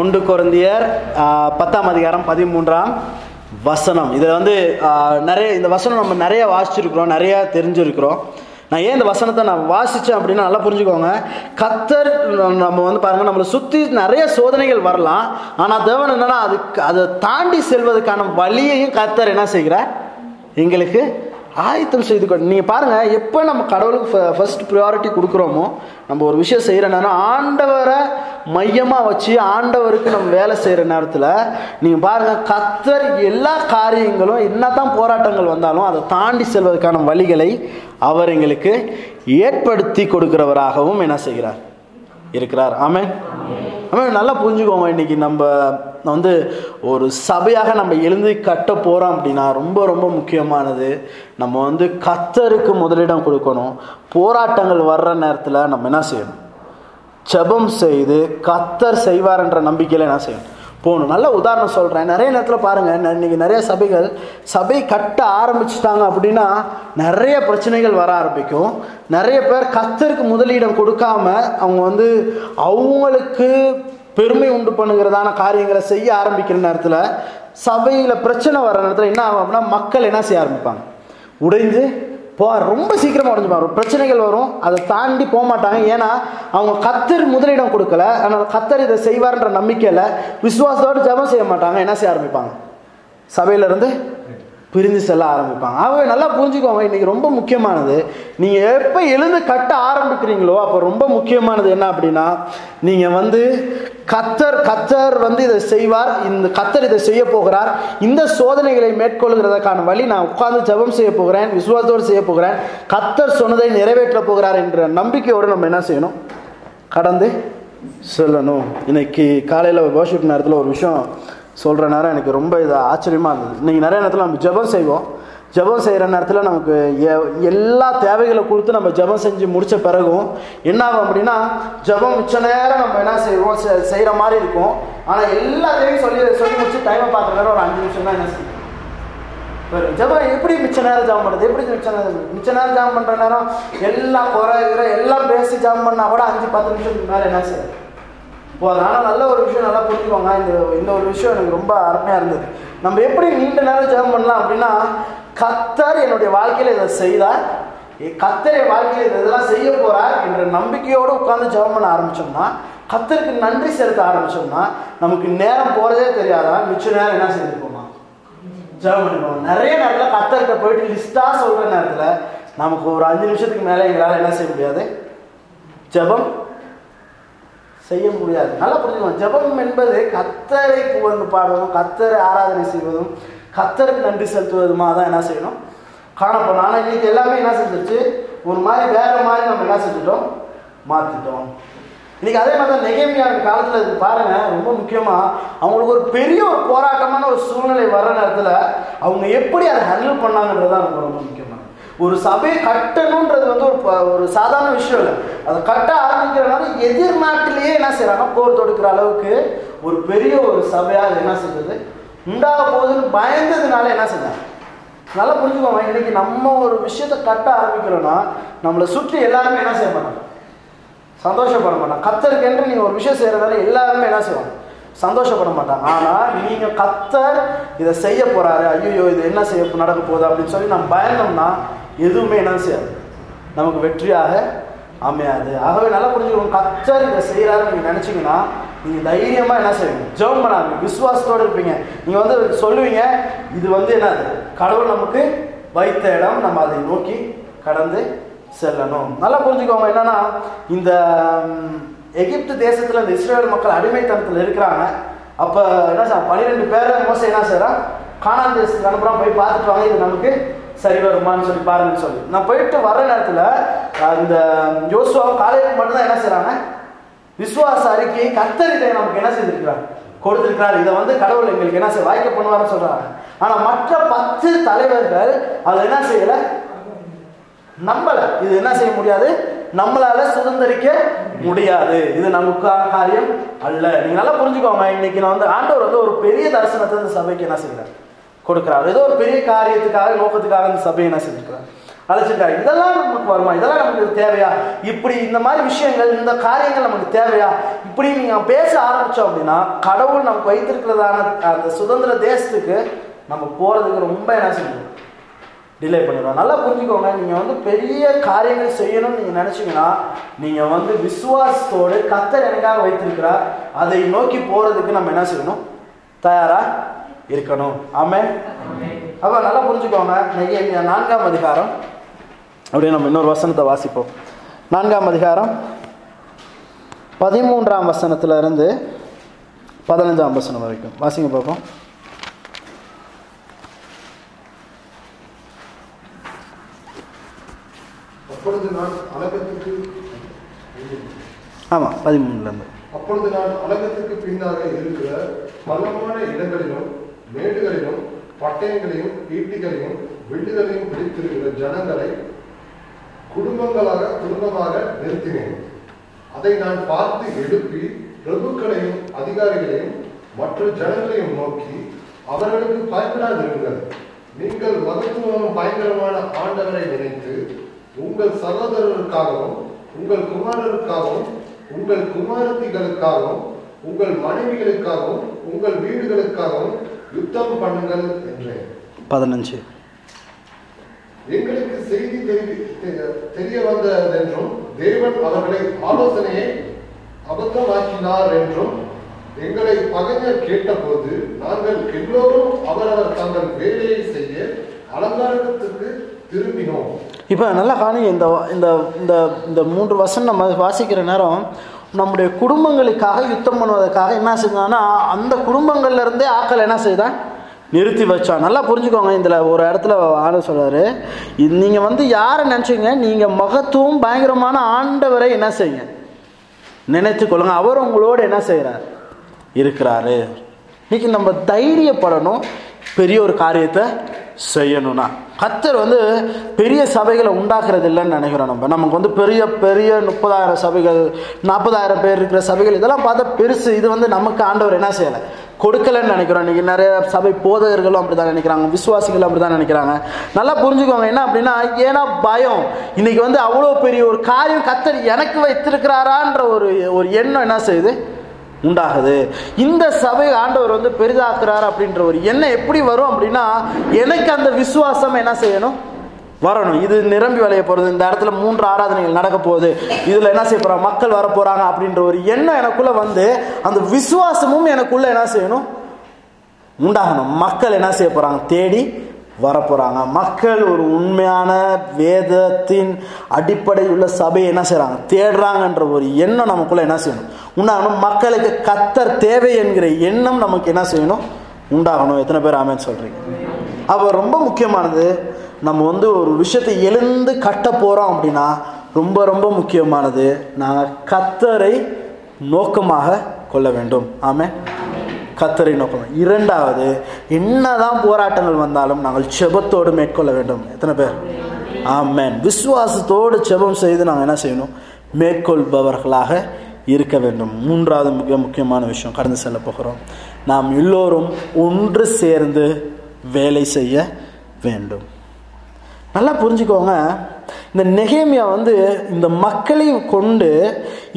ஒன்று கொரிந்தியர் பத்தாம் அதிகாரம் பதிமூன்றாம் வசனம். இதில் வந்து நிறைய இந்த வசனம் நம்ம நிறைய வாசிச்சிருக்கிறோம், நிறையா தெரிஞ்சிருக்கிறோம். நான் ஏன் இந்த வசனத்தை நான் வாசித்தேன் அப்படின்னு நல்லா புரிஞ்சுக்கோங்க. கர்த்தர் நம்ம வந்து பாருங்கள், நம்மளை சுற்றி நிறைய சோதனைகள் வரலாம், ஆனால் தேவன் என்னன்னா அதுக்கு அதை தாண்டி செல்வதற்கான வழியையும் கர்த்தர் என்ன செய்கிறார் எங்களுக்கு ஆயத்தம் செய்து கொண்டு. நீங்கள் பாருங்கள், எப்போ நம்ம கடவுளுக்கு ஃபர்ஸ்ட் ப்ரியாரிட்டி கொடுக்குறோமோ, நம்ம ஒரு விஷயம் செய்கிற நேரம் ஆண்டவரை மையமாக வச்சு ஆண்டவருக்கு நம்ம வேலை செய்கிற நேரத்தில் நீங்கள் பாருங்கள், கர்த்தர் எல்லா காரியங்களும் என்ன தான் போராட்டங்கள் வந்தாலும் அதை தாண்டி செல்வதற்கான வழிகளை அவர் எங்களுக்கு ஏற்படுத்தி கொடுக்கிறவராகவும் என்ன செய்கிறார் இருக்கிறார். ஆமென் ஆமென். நல்லா புரிஞ்சுக்கோங்க, இன்றைக்கி நம்ம வந்து ஒரு சபையாக நம்ம எழுந்து கட்ட போகிறோம் அப்படின்னா ரொம்ப ரொம்ப முக்கியமானது நம்ம வந்து கர்த்தருக்கு முதலிடம் கொடுக்கணும். போராட்டங்கள் வர்ற நேரத்தில் நம்ம என்ன செய்யணும், ஜெபம் செய்து கர்த்தர் செய்வார்ன்ற நம்பிக்கையில் என்ன செய்யணும் போகணும். நல்ல உதாரணம் சொல்கிறேன், நிறைய நேரத்தில் பாருங்கள், இன்றைக்கி நிறைய சபைகள் சபை கட்ட ஆரம்பிச்சுட்டாங்க அப்படின்னா நிறைய பிரச்சனைகள் வர ஆரம்பிக்கும். நிறைய பேர் கர்த்தருக்கு முதலிடம் கொடுக்காம அவங்க வந்து அவங்களுக்கு பெருமை உண்டு பண்ணுங்கிறதான காரியங்களை செய்ய ஆரம்பிக்கிற நேரத்தில், சபையில் பிரச்சனை வர நேரத்தில் என்ன ஆகும் அப்படின்னா மக்கள் என்ன செய்ய ஆரம்பிப்பாங்க, உடைந்து போ ரொம்ப சீக்கிரமாக உடைஞ்சுப்பாங்க. பிரச்சனைகள் வரும், அதை தாண்டி போக மாட்டாங்க. ஏன்னா அவங்க கர்த்தர் முதலிடம் கொடுக்கல, அதனால் கர்த்தர் இதை செய்வார்ன்ற நம்பிக்கையில் விசுவாசத்தோடு ஜெபம் செய்ய மாட்டாங்க. என்ன செய்ய ஆரம்பிப்பாங்க, சபையிலேருந்து பிரிந்து செல்ல ஆரம்பிப்பாங்க. ஆகவே நல்லா புரிஞ்சுக்கோங்க, இன்றைக்கி ரொம்ப முக்கியமானது நீங்கள் எப்போ எழுந்து கட்ட ஆரம்பிக்கிறீங்களோ அப்போ ரொம்ப முக்கியமானது என்ன அப்படின்னா நீங்கள் வந்து கர்த்தர் கர்த்தர் வந்து இதை செய்வார், இந்த கர்த்தர் இதை செய்ய போகிறார், இந்த சோதனைகளை மேற்கொள்கிறதுக்கான வழி நான் உட்கார்ந்து ஜெபம் செய்ய போகிறேன், விசுவாசத்தோடு செய்ய போகிறேன், கர்த்தர் சொன்னதை நிறைவேற்ற போகிறார் என்ற நம்பிக்கையோடு நம்ம என்ன செய்யணும், கடந்து செல்லணும். இன்றைக்கி காலையில் வர்ஷிப் நேரத்தில் ஒரு விஷயம் சொல்கிற நேரம் எனக்கு ரொம்ப இது ஆச்சரியமாக இருந்தது. இன்றைக்கி நிறைய நேரத்தில் நம்ம ஜெபம் செய்வோம், ஜெபம் செய்கிற நேரத்தில் நமக்கு எ எல்லா தேவைகளை கொடுத்து நம்ம ஜெபம் செஞ்சு முடித்த பிறகும் என்ன ஆகும் அப்படின்னா ஜெபம் மிச்ச நேரம் நம்ம என்ன செய்வோம் செ செய்கிற மாதிரி இருக்கும். ஆனால் எல்லாத்தையும் சொல்லி சொல்லி முடிச்சு டைமை பார்க்குற நேரம் ஒரு அஞ்சு நிமிஷம் தான் என்ன செய்யும் வரும். ஜெபம் எப்படி மிச்ச நேரம் ஜெபம் பண்ணுறது, எப்படி மிச்ச நேரம் மிச்ச நேரம் ஜெபம் பண்ணுற நேரம் எல்லாம் குறைகிற எல்லாம் பேசி ஜெபம் பண்ணால் கூட அஞ்சு பத்து நிமிஷத்துக்கு மேலே என்ன செய்யும். அதனால் நல்ல ஒரு விஷயம் நல்லா புரிஞ்சுக்கோங்க, இந்த இந்த ஒரு விஷயம் எனக்கு ரொம்ப அருமையாக இருந்தது. நம்ம எப்படி நீண்ட நேரம் ஜெபம் பண்ணலாம் அப்படின்னா கர்த்தர் என்னுடைய வாழ்க்கையில் இதை செய்தார், கர்த்தர் என் வாழ்க்கையில் இதை இதெல்லாம் செய்ய போகிறார் என்ற நம்பிக்கையோடு உட்காந்து ஜெபம் பண்ண ஆரம்பித்தோம்னா, கர்த்தருக்கு நன்றி செலுத்த ஆரம்பித்தோம்னா நமக்கு நேரம் போகிறதே தெரியாதா, மிச்ச நேரம் என்ன செஞ்சுருப்போமா ஜெபம் பண்ணிப்போம். நிறைய நேரத்தில் கர்த்தர்கிட்ட போயிட்டு லிஸ்ட்டாக சொல்கிற நேரத்தில் நமக்கு ஒரு அஞ்சு நிமிஷத்துக்கு மேலே எங்களால் என்ன செய்ய முடியாது, ஜெபம் செய்ய முடியாது. நல்லா புரிஞ்சுக்கணும், ஜெபம் என்பது கர்த்தரை புகழ்ந்து பாடுவதும் கர்த்தரை ஆராதனை செய்வதும் கர்த்தருக்கு நன்றி செலுத்துவதுமா தான் என்ன செய்யணும் காணப்படும். ஆனால் இன்றைக்கி எல்லாமே என்ன செஞ்சிருச்சு, ஒரு மாதிரி வேறு மாதிரி நம்ம என்ன செஞ்சிட்டோம், மாற்றிட்டோம். இன்றைக்கி அதே மாதிரி தான் நெகேமியாவின் காலத்தில் இது பாருங்கள், ரொம்ப முக்கியமாக அவங்களுக்கு ஒரு பெரிய ஒரு போராட்டமான ஒரு சூழ்நிலை வர்ற நேரத்தில் அவங்க எப்படி அதை ஹேண்டில் பண்ணாங்கன்றது தான் ரொம்ப ரொம்ப முக்கியமாக. ஒரு சபையை கட்டணுன்றது வந்து ஒரு ஒரு சாதாரண விஷயம் இல்லை, அதை கட்ட ஆரம்பிக்கிறனால எதிர்நாட்டிலேயே என்ன செய்கிறாங்க, போர் தொடுக்கிற அளவுக்கு ஒரு பெரிய ஒரு சபையாக என்ன செஞ்சது உண்டாக போகுதுன்னு பயந்ததுனால என்ன செஞ்சாங்க. நல்லா புரிஞ்சுக்கோங்க, இன்றைக்கி நம்ம ஒரு விஷயத்தை கட்ட ஆரம்பிக்கிறோன்னா நம்மளை சுற்றி எல்லாருமே என்ன செய்ய மாட்டாங்க, சந்தோஷப்பட மாட்டாங்க. கர்த்தருக்கு என்று நீங்கள் ஒரு விஷயம் செய்கிறதால எல்லாருமே என்ன செய்வாங்க, சந்தோஷப்பட மாட்டாங்க. ஆனால் நீங்கள் கர்த்தர் இதை செய்ய போகிறாரு, ஐயோ இது என்ன செய்ய நடக்க போகுது அப்படின்னு சொல்லி நம்ம பயந்தோம்னா எதுவுமே என்ன செய்யாது, நமக்கு வெற்றியாக அமையாது. ஆகவே நல்லா புரிஞ்சுக்கணும், கர்த்தர் இதை செய்கிறாரு நீங்கள் நினச்சிங்கன்னா நீங்கள் தைரியமாக என்ன செய்வீங்க, ஜெபம் பண்ணாங்க, விசுவாசத்தோடு இருப்பீங்க. நீங்கள் வந்து சொல்லுவீங்க, இது வந்து என்ன கடவுள் நமக்கு வைத்த இடம், நம்ம அதை நோக்கி கடந்து செல்லணும். நல்லா புரிஞ்சுக்கோங்க, என்னென்னா இந்த எகிப்து தேசத்தில் இந்த இஸ்ரேல் மக்கள் அடிமைத்தனத்தில் இருக்கிறாங்க. அப்போ என்ன சார் பன்னிரெண்டு பேரை மோசே என்ன செய்கிறான், கானான் தேசத்துக்கு அனுப்புகிறான், போய் பார்த்துட்டு வாங்க இது நமக்கு சரி வருமானு சொல்லி பாருங்கன்னு சொல்லி. நான் போயிட்டு வர நேரத்தில் இந்த யோசுவாவும் காலேஜுக்கு மட்டும்தான் என்ன செய்கிறாங்க, விசுவாச அறிக்கை கர்த்தர் இதை நமக்கு என்ன செய்திருக்கிறாங்க கொடுத்துருக்கிறார், இதை வந்து கடவுள் எங்களுக்கு என்ன செய்ய வாய்க்க பண்ணுவார்னு சொல்கிறாங்க. ஆனால் மற்ற பத்து தலைவர்கள் அதை என்ன செய்யலை, நம்மளை இது என்ன செய்ய முடியாது, நம்மளால சுதந்திரிக்க முடியாது, இது நமக்கான காரியம் அல்ல. நீங்க நல்லா புரிஞ்சுக்கோங்க, இன்னைக்கு நான் வந்து ஆண்டவர் வந்து ஒரு பெரிய தரிசனத்தை இந்த சபைக்கு என்ன செய்கிறார் கொடுக்குறாரு, ஏதோ ஒரு பெரிய காரியத்துக்காக நோக்கத்துக்காக இந்த சபையை என்ன செஞ்சிருக்கிறார் அழைச்சிருக்காரு. இதெல்லாம் நமக்கு வருமா, இதெல்லாம் நமக்கு தேவையா, இப்படி இந்த மாதிரி விஷயங்கள் இந்த காரியங்கள் நமக்கு தேவையா, இப்படி நீங்கள் பேச ஆரம்பித்தோம் அப்படின்னா கடவுள் நமக்கு வைத்திருக்கிறதான அந்த சுதந்திர தேசத்துக்கு நம்ம போகிறதுக்கு ரொம்ப என்ன செஞ்சோம் டிலே பண்ணிடுவோம். நல்லா புரிஞ்சுக்கோங்க, நீங்கள் வந்து பெரிய காரியங்கள் செய்யணும்னு நீங்கள் நினச்சிங்கன்னா நீங்கள் வந்து விசுவாசத்தோடு கர்த்தர் எனக்காக வைத்திருக்கிறார் அதை நோக்கி போகிறதுக்கு நம்ம என்ன செய்யணும், தயாராக இருக்கணும். ஆமென். அப்போ நல்லா புரிஞ்சுக்கோங்க, நீங்கள் நான்காம் அதிகாரம் அப்படியே நம்ம இன்னொரு வசனத்தை வாசிப்போம். நான்காம் அதிகாரம் பதிமூன்றாம் வசனத்திலிருந்து பதினஞ்சாம் வசனம் வரைக்கும் வாசிங்க பார்ப்போம். அப்பொழுது நான் அலகத்துக்கு ஆமாம் பதிமூணுலேருந்து அப்பொழுது நான் அலகத்துக்கு பின்னாக இருக்கிற பலமான இடங்களிலும் மேடுகளிலும் பட்டயங்களையும் ஈட்டிகளையும் வில்லுகளையும் பிடித்திருக்கிற ஜனங்களை குடும்பங்களாக குடும்பமாக நிறுத்தினேன். அதை நான் பார்த்து எழுப்பி பிரபுக்களையும் அதிகாரிகளையும் மற்ற ஜனங்களையும் நோக்கி அவர்களுக்கு பயப்படாதிருங்கள். நீங்கள் மகத்துவமும் பயங்கரமான ஆண்டவரை நினைத்து உங்கள் சகோதரருக்காகவும் உங்கள் குமாரருக்காகவும் உங்கள் குமாரத்திகளுக்காகவும் உங்கள் மனைவிகளுக்காகவும் உங்கள் வீடுகளுக்காகவும் யுத்தம் பண்ணுங்கள் என்றேன். பதினஞ்சு எங்களுக்கு செய்தி தெரிய வந்ததென்றும் தேவன் அவர்களை ஆலோசனையை அபத்தமாக்கினார் என்றும் எங்களை பகைஞர் கேட்டபோது நாங்கள் எல்லோரும் அவரவர் தங்கள் வேலையை செய்ய அலங்காரத்துக்கு திரும்பினோம். இப்போ நல்லா காணுங்க, இந்த இந்த இந்த மூன்று வசனம் நம்ம வாசிக்கிற நேரம் நம்முடைய குடும்பங்களுக்காக யுத்தம் பண்ணுவதற்காக என்ன செஞ்சான்னா அந்த குடும்பங்கள்லேருந்தே ஆக்கள் என்ன செய்தான், நிறுத்தி வச்சான். நல்லா புரிஞ்சுக்கோங்க, இதில் ஒரு இடத்துல ஆளு சொல்கிறாரு, இது நீங்கள் வந்து யாரை நினச்சிங்க, நீங்கள் மகத்துவம் பயங்கரமான ஆண்டவரை என்ன செய்யுங்க நினைத்து கொள்ளுங்க, அவர் உங்களோடு என்ன செய்கிறார் இருக்கிறாரு. இன்றைக்கி நம்ம தைரியப்படணும், பெரிய ஒரு காரியத்தை செய்யணும்னா கர்த்தர் வந்து பெரிய சபைகளை உண்டாக்குறது இல்லைன்னு நினைக்கிறோம் நம்ம. நமக்கு வந்து பெரிய பெரிய முப்பதாயிரம் சபைகள் நாற்பதாயிரம் பேர் இருக்கிற சபைகள் இதெல்லாம் பார்த்தா பெருசு, இது வந்து நமக்கு ஆண்டவர் என்ன செய்யலை கொடுக்கலன்னு நினைக்கிறோம். இன்றைக்கி நிறைய சபை போதகர்களும் அப்படி தான் நினைக்கிறாங்க, விசுவாசிகளும் அப்படி தான் நினைக்கிறாங்க. நல்லா புரிஞ்சுக்கோங்க, என்ன அப்படின்னா ஏன்னா பயம். இன்றைக்கி வந்து அவ்வளோ பெரிய ஒரு காரியம் கர்த்தர் எனக்கு வைத்திருக்கிறாரான்ற ஒரு ஒரு எண்ணம் என்ன செய்யுது உண்டாகுது. இந்த சபை ஆண்டவர் வந்து பெரிதாக்குறார் அப்படின்ற ஒரு எண்ணம் எப்படி வரும் அப்படின்னா எனக்கு அந்த விசுவாசம் என்ன செய்யணும் வரணும். இது நிரம்பி வளைய போகிறது, இந்த இடத்துல மூன்று ஆராதனைகள் நடக்க போகுது, இதில் என்ன செய்ய போகிறாங்க மக்கள் வரப்போகிறாங்க அப்படின்ற ஒரு எண்ணம் எனக்குள்ளே வந்து அந்த விசுவாசமும் எனக்குள்ளே என்ன செய்யணும் உண்டாகணும். மக்கள் என்ன செய்ய போகிறாங்க, தேடி வரப்போகிறாங்க. மக்கள் ஒரு உண்மையான வேதத்தின் அடிப்படையில் உள்ள சபையை என்ன செய்கிறாங்க தேடுறாங்கன்ற ஒரு எண்ணம் நமக்குள்ளே என்ன செய்யணும் உண்டாகணும். மக்களுக்கு கர்த்தர் தேவை என்கிற எண்ணம் நமக்கு என்ன செய்யணும் உண்டாகணும். எத்தனை பேர் ஆமேன்னு சொல்கிறீங்க? அப்போ ரொம்ப முக்கியமானது, நம்ம வந்து ஒரு விஷயத்தை எழுந்து கட்ட போகிறோம் அப்படின்னா ரொம்ப ரொம்ப முக்கியமானது நாங்கள் கர்த்தரை நோக்கமாக கொள்ள வேண்டும். ஆமேன், கர்த்தரை நோக்கணும். இரண்டாவது, என்னதான் போராட்டங்கள் வந்தாலும் நாங்கள் செபத்தோடு மேற்கொள்ள வேண்டும். எத்தனை பேர் ஆமென்? விசுவாசத்தோடு செபம் செய்து நாங்கள் என்ன செய்யணும், மேற்கொள்பவர்களாக இருக்க வேண்டும். மூன்றாவது மிக முக்கியமான விஷயம் கடந்து செல்ல போகிறோம், நாம் எல்லோரும் ஒன்று சேர்ந்து வேலை செய்ய வேண்டும். நல்லா புரிஞ்சுக்கோங்க, இந்த நெகேமியா வந்து இந்த மக்களை கொண்டு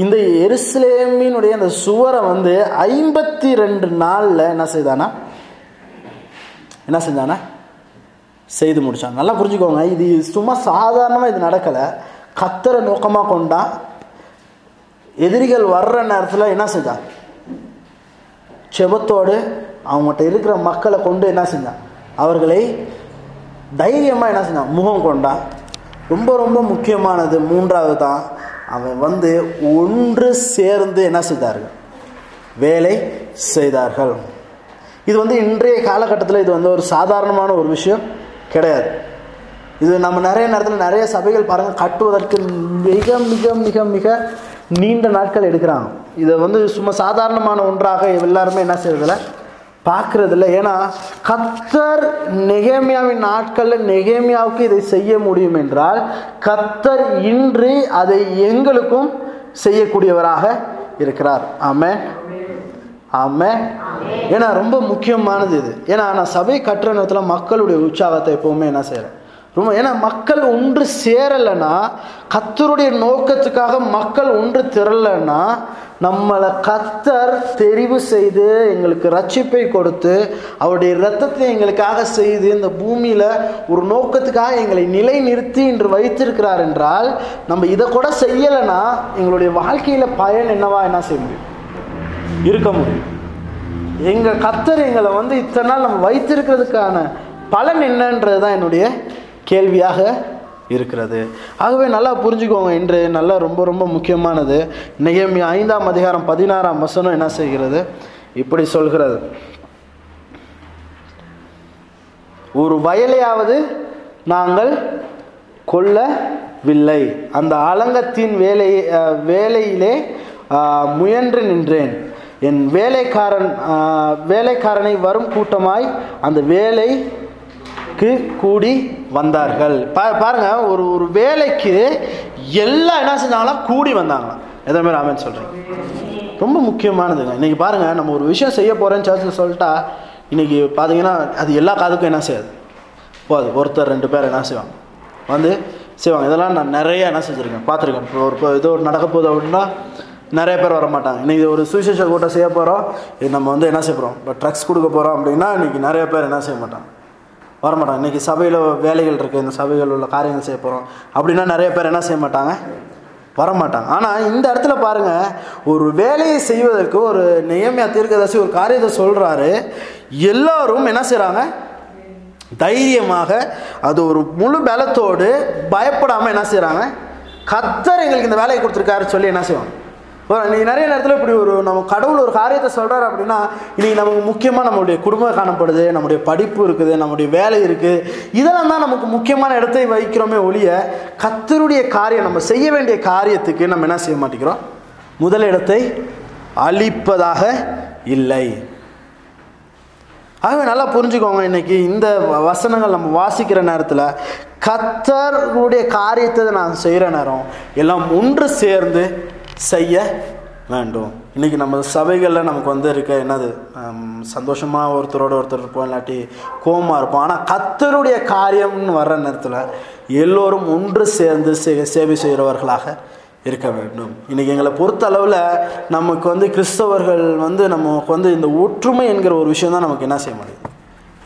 இந்த எருசலேமினுடைய அந்த சுவரை வந்து ஐம்பத்தி ரெண்டு நாளில் என்ன செய்தானா என்ன செஞ்சானா செய்து முடிச்சாங்க. நல்லா புரிஞ்சுக்கோங்க, இது சும்மா சாதாரணமாக இது நடக்கலை, கர்த்தரை நோக்கமாக கொண்டா எதிரிகள் வர்ற நேரத்தில் என்ன செஞ்சான் செபத்தோடு அவங்ககிட்ட இருக்கிற மக்களை கொண்டு என்ன செஞ்சான் அவர்களை தைரியமாக என்ன செஞ்சான் முகம் கொண்டா. ரொம்ப ரொம்ப முக்கியமானது மூன்றாவது தான், அவன் வந்து ஒன்று சேர்ந்து என்ன செய்தார்கள் வேலை செய்தார்கள். இது வந்து இன்றைய காலகட்டத்தில் இது வந்து ஒரு சாதாரணமான ஒரு விஷயம் கிடையாது. இது நம்ம நிறைய நேரத்தில் நிறைய சபைகள் பாருங்கள் கட்டுவதற்கு மிக மிக மிக மிக நீண்ட நாட்கள் எடுக்கிறாங்க. இதை வந்து சும்மா சாதாரணமான ஒன்றாக எல்லாருமே என்ன செய்யறதில்ல பார்க்குறதில்ல. ஏன்னா கர்த்தர் நெகேமியாவின் நாட்களில் நெகேமியாவுக்கு இதை செய்ய முடியும் என்றால் கர்த்தர் இன்று அதை எங்களுக்கும் செய்யக்கூடியவராக இருக்கிறார். ஆமென் ஆமென். ஏன்னா ரொம்ப முக்கியமானது இது. ஏன்னா நான் சபை கட்டுற நேரத்தில் மக்களுடைய உற்சாகத்தை எப்போவுமே என்ன செய்கிறேன் ரொம்ப. ஏன்னா மக்கள் ஒன்று சேரலைன்னா, கர்த்தருடைய நோக்கத்துக்காக மக்கள் ஒன்று திரளன்னா, நம்மளை கர்த்தர் தெரிவு செய்து எங்களுக்கு ரட்சிப்பை கொடுத்து அவருடைய இரத்தத்தை எங்களுக்காக செய்து இந்த பூமியில் ஒரு நோக்கத்துக்காக எங்களை நிலை நிறுத்தி என்று வைத்திருக்கிறார் என்றால், நம்ம இதை கூட செய்யலைன்னா எங்களுடைய வாழ்க்கையில் பயன் என்னவா என்ன செய்ய முடியும், இருக்க முடியும். எங்கள் கர்த்தர் எங்களை வந்து இத்தனை நாள் நம்ம வைத்திருக்கிறதுக்கான பலன் என்னன்றது தான் என்னுடைய கேள்வியாக இருக்கிறது. ஆகவே நல்லா புரிஞ்சுக்கோங்க, இன்று நல்லா ரொம்ப ரொம்ப முக்கியமானது. நெகேமியா ஐந்தாம் அதிகாரம் பதினாறாம் வசனம் என்ன செய்கிறது, இப்படி சொல்கிறது: ஒரு வயலையாவது நாங்கள் கொல்லவில்லை, அந்த அலங்கத்தின் வேலை வேலையிலே முயன்று நின்றேன். என் வேலைக்காரன் வேலைக்காரனை வரும் கூட்டமாய் அந்த வேலை கூடி வந்தார்கள். பா பாருங்க ஒரு ஒரு வேலைக்கு எல்லாம் என்ன செஞ்சாங்களாம், கூடி வந்தாங்களாம். எதோ மாதிரி ஆமேன் சொல்கிறேன், ரொம்ப முக்கியமானதுங்க. இன்றைக்கி பாருங்கள், நம்ம ஒரு விஷயம் செய்ய போகிறேன்னு சர்ச்சில் சொல்லிட்டா இன்றைக்கி பார்த்தீங்கன்னா அது எல்லா காதுக்கும் என்ன செய்யாது போகுது. ஒருத்தர் ரெண்டு பேர் என்ன செய்வாங்க வந்து செய்வாங்க. இதெல்லாம் நான் நிறையா என்ன செஞ்சுருக்கேன், பார்த்துருக்கேன். இப்போ ஒரு ஏதோ ஒரு நடக்க போகுது அப்படின்னா நிறைய பேர் வரமாட்டாங்க. இன்றைக்கி ஒரு சுவிசேஷ கூட்டம் செய்ய போகிறோம், இது நம்ம வந்து என்ன செய்ய போகிறோம், இப்போ ட்ரக்ஸ் கொடுக்க போகிறோம் அப்படின்னா இன்றைக்கி நிறைய பேர் என்ன செய்ய மாட்டாங்க, வரமாட்டாங்க. இன்றைக்கி சபையில் வேலைகள் இருக்குது, இந்த சபையில் உள்ள காரியங்கள் செய்ய போகிறோம் அப்படின்னா நிறைய பேர் என்ன செய்ய மாட்டாங்க, வரமாட்டாங்க. ஆனால் இந்த இடத்துல பாருங்கள், ஒரு வேலையை செய்வதற்கு ஒரு நெகேமியா தீர்க்கதரிசி ஒரு காரியத்தை சொல்கிறாரு. எல்லோரும் என்ன செய்கிறாங்க, தைரியமாக, அது ஒரு முழு பலத்தோடு, பயப்படாமல் என்ன செய்கிறாங்க, கர்த்தர் எங்களுக்கு இந்த வேலையை கொடுத்துருக்காரு சொல்லி என்ன செய்வாங்க. இன்றைக்கி நிறைய நேரத்தில் இப்படி ஒரு நம்ம கடவுள் ஒரு காரியத்தை சொல்கிறார் அப்படின்னா, இன்றைக்கி நமக்கு முக்கியமாக நம்மளுடைய குடும்பம் காணப்படுது, நம்முடைய படிப்பு இருக்குது, நம்முடைய வேலை இருக்குது, இதெல்லாம் தான் நமக்கு முக்கியமான இடத்தை வைக்கிறோமே ஒழிய கர்த்தருடைய காரியம், நம்ம செய்ய வேண்டிய காரியத்துக்கு நம்ம என்ன செய்ய மாட்டேங்கிறோம், முதலிடத்தை அளிப்பதாக இல்லை. ஆகவே நல்லா புரிஞ்சுக்கோங்க, இன்றைக்கி இந்த வசனங்கள் நம்ம வாசிக்கிற நேரத்தில் கர்த்தருடைய காரியத்தை நான் செய்கிற நேரம் எல்லாம் ஒன்று சேர்ந்து செய்ய வேண்டும். இன்றைக்கி நம்ம சபைகளில் நமக்கு வந்து இருக்க என்னது, சந்தோஷமாக ஒருத்தரோட ஒருத்தர் இருப்போம், இல்லாட்டி கோபமாக இருப்போம். ஆனால் கர்த்தருடைய காரியம்னு வர்ற நேரத்தில் எல்லோரும் ஒன்று சேர்ந்து சே சேவை செய்கிறவர்களாக இருக்க வேண்டும். இன்றைக்கி எங்களை பொறுத்தளவில் நமக்கு வந்து கிறிஸ்தவர்கள் வந்து நமக்கு வந்து இந்த ஒற்றுமை என்கிற ஒரு விஷயம் தான் நமக்கு என்ன செய்ய முடியுது,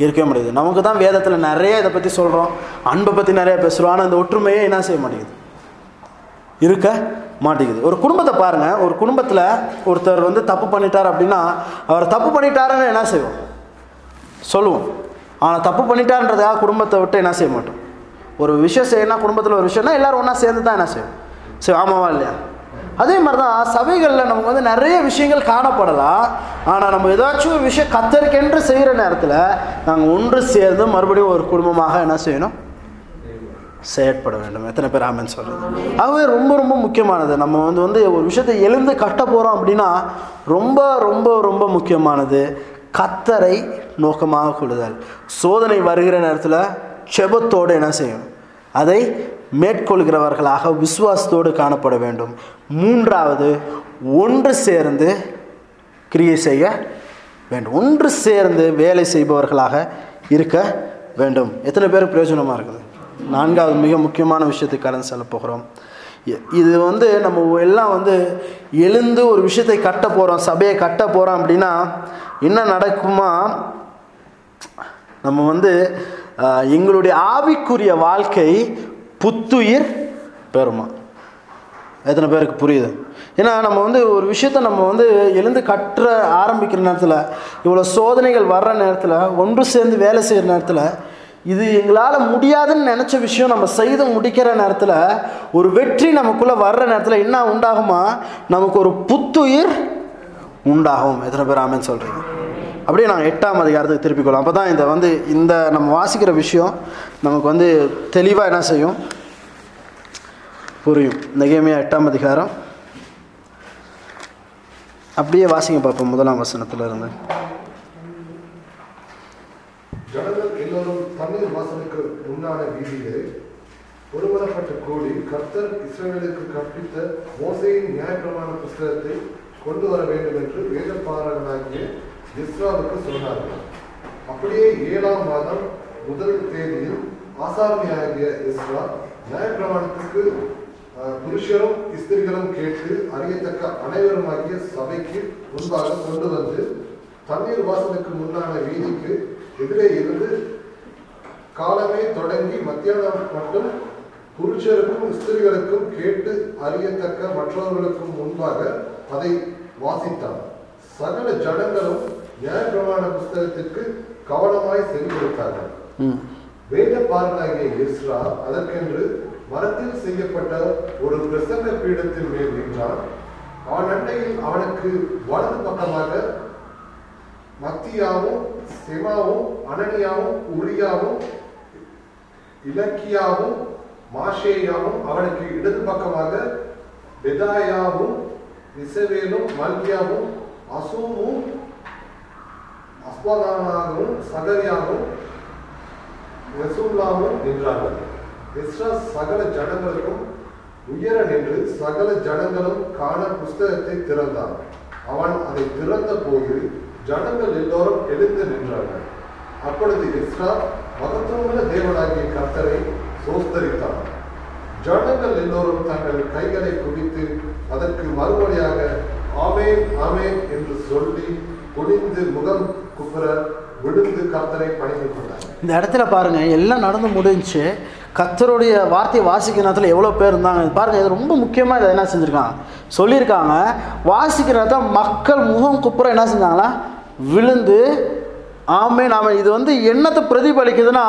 இருக்கவே முடியுது. நமக்கு தான் வேதத்தில் நிறைய இதை பற்றி சொல்கிறோம், அன்பை பற்றி நிறைய பேசுகிறோம், ஆனால் இந்த ஒற்றுமையே என்ன செய்ய மாட்டேங்குது, இருக்க மாட்டேங்குது. ஒரு குடும்பத்தை பாருங்கள், ஒரு குடும்பத்தில் ஒருத்தர் வந்து தப்பு பண்ணிட்டார் அப்படின்னா அவர் தப்பு பண்ணிட்டாருன்னு என்ன செய்வோம், சொல்லுவோம். ஆனால் தப்பு பண்ணிட்டார்ன்றதுக்காக குடும்பத்தை விட்டு என்ன செய்ய மாட்டோம். ஒரு விஷயம் செய்யணும், குடும்பத்தில் ஒரு விஷயம்னா எல்லோரும் ஒன்றா சேர்ந்து தான் என்ன செய்வோம் சரி, ஆமாவா இல்லையா? அதே மாதிரி தான் சபைகளில் நமக்கு வந்து நிறைய விஷயங்கள் காணப்படலாம். ஆனால் நம்ம ஏதாச்சும் ஒரு விஷயம் கத்தரிக்கென்று செய்கிற நேரத்தில் நாங்கள் ஒன்று சேர்ந்து மறுபடியும் ஒரு குடும்பமாக என்ன செய்யணும், செயற்பட வேண்டும். எத்தனை பேர் ஆமென் சொல்கிறது? ஆகவே ரொம்ப ரொம்ப முக்கியமானது. நம்ம வந்து வந்து ஒரு விஷயத்தை எழுந்து கட்ட போகிறோம் அப்படின்னா ரொம்ப ரொம்ப ரொம்ப முக்கியமானது கர்த்தரை நோக்கமாக கொள்ளுதல். சோதனை வருகிற நேரத்தில் செபத்தோடு என்ன செய்யும், அதை மேற்கொள்கிறவர்களாக விசுவாசத்தோடு காணப்பட வேண்டும். மூன்றாவது, ஒன்று சேர்ந்து கிரியை செய்ய வேண்டும். ஒன்று சேர்ந்து வேலை செய்பவர்களாக இருக்க வேண்டும். எத்தனை பேர் பிரயோஜனமாக இருக்குது? நான்காவது மிக முக்கியமான விஷயத்துக்கு கடன் செல்ல போகிறோம். இது வந்து நம்ம எல்லாம் வந்து எழுந்து ஒரு விஷயத்தை கட்ட போகிறோம், சபையை கட்ட போகிறோம் அப்படின்னா என்ன நடக்குமா, நம்ம வந்து எங்களுடைய ஆவிக்குரிய வாழ்க்கை புத்துயிர் பெறுமா? எத்தனை பேருக்கு புரியுது? ஏன்னா நம்ம வந்து ஒரு விஷயத்தை நம்ம வந்து எழுந்து கற்ற ஆரம்பிக்கிற நேரத்தில், இவ்வளோ சோதனைகள் வர்ற நேரத்தில், ஒன்று சேர்ந்து வேலை செய்கிற நேரத்தில், இது எங்களால் முடியாதுன்னு நினச்ச விஷயம் நம்ம செய்து முடிக்கிற நேரத்தில், ஒரு வெற்றி நமக்குள்ளே வர்ற நேரத்தில் என்ன உண்டாகுமா, நமக்கு ஒரு புத்துயிர் உண்டாகும். எத்தனை பேர் ஆமேன்னு சொல்கிறீங்க? அப்படியே நாங்கள் எட்டாம் அதிகாரத்துக்கு திருப்பிக்கொள்ளலாம். அப்போ தான் இந்த வந்து இந்த நம்ம வாசிக்கிற விஷயம் நமக்கு வந்து தெளிவாக என்ன செய்யும், புரியும். நெகேமியா எட்டாம் அதிகாரம் அப்படியே வாசிங்க பார்ப்போம், முதலாம் வசனத்தில் இருந்து. ஜனங்கள் எல்லோரும் தண்ணீர் வாசலுக்கு முன்னான வீதியிலே ஒருமனப்பட்டு கூடி கர்த்தர் இஸ்ரவேலுக்கு கற்பித்த மோசேயின் நியாயப்பிரமாண புஸ்தகத்தை கொண்டு வர வேண்டும் என்று வேதபாரகனாகிய எஸ்றாவுக்கு சொன்னார்கள். அப்படியே ஏழாம் மாதம் முதல் தேதியில் ஆசாமியாகிய எஸ்ரா நியாயப்பிரமாணத்துக்கு புருஷரும் ஸ்திரீகளும் கேட்டு அறியத்தக்க அனைவருமாகிய சபைக்கு முன்பாக கொண்டு வந்து தண்ணீர் வாசலுக்கு முன்னான வீதிக்கு எதிரே இருந்து காலமே தொடங்கி மத்தியானம் மட்டும் புருஷருக்கும் ஸ்திரீகளுக்கும் கேட்டு அறியத்தக்க மற்றவர்களுக்கும் முன்பாக அதை வாசித்தார். சகல ஜனங்களும் நியாயப்பிரமாண புஸ்தகத்திற்கு கவனமாய் செவி கொடுத்தார்கள். வேத பாரனாகிய எஸ்ரா அதற்கென்று மரத்தில் செய்யப்பட்ட ஒரு பிரசன்ன பீடத்தின் மேல் நின்றான். அவன் அண்டையில் அவனுக்கு வலது பக்கமாக மத்தியாவும் செமாவும் அனனியாவும் உரியாவும் இலக்கியாவும் மாஷேயாவும், அவனுக்கு இடது பக்கமாக பெதாயாவும் மிசவேலும் மல்கியாவும் அசூமும் அஸ்வதானாகவும் சகரியாவும் ரசூல்லாவும் நின்றார்கள். எஸ்ரா சகல ஜனங்களுக்கும் உயர நின்று சகல ஜனங்களும் காண புஸ்தகத்தை திறந்தான். அவன் அதை திறந்த போது ஜனங்கள் எல்லோரும் எழுந்து நின்றார்கள். அப்பொழுது எஸ்ரா மகத்துவமுள்ள தேவனாகிய கர்த்தரை சோஸ்தரித்தான். ஜனங்கள் எல்லோரும் தங்கள் கைகளை குவித்து அதற்கு மறுமொழியாக ஆமேன் ஆமேன் என்று சொல்லி குனிந்து முகம் குப்புற விழுந்து கர்த்தரை பணிந்து கொண்டார். இந்த இடத்துல பாருங்க, எல்லாம் நடந்து முடிஞ்சு கர்த்தருடைய வார்த்தையை வாசிக்கிற நேரத்தில் எவ்வளோ பேர் இருந்தாங்க பாருங்கள். இது ரொம்ப முக்கியமாக இதை என்ன செஞ்சுருக்காங்க சொல்லியிருக்காங்க. வாசிக்கிற நேரத்தில் மக்கள் முகம் குப்புற என்ன செஞ்சாங்களா விழுந்து ஆமே நாம். இது வந்து என்னத்தை பிரதிபலிக்குதுன்னா,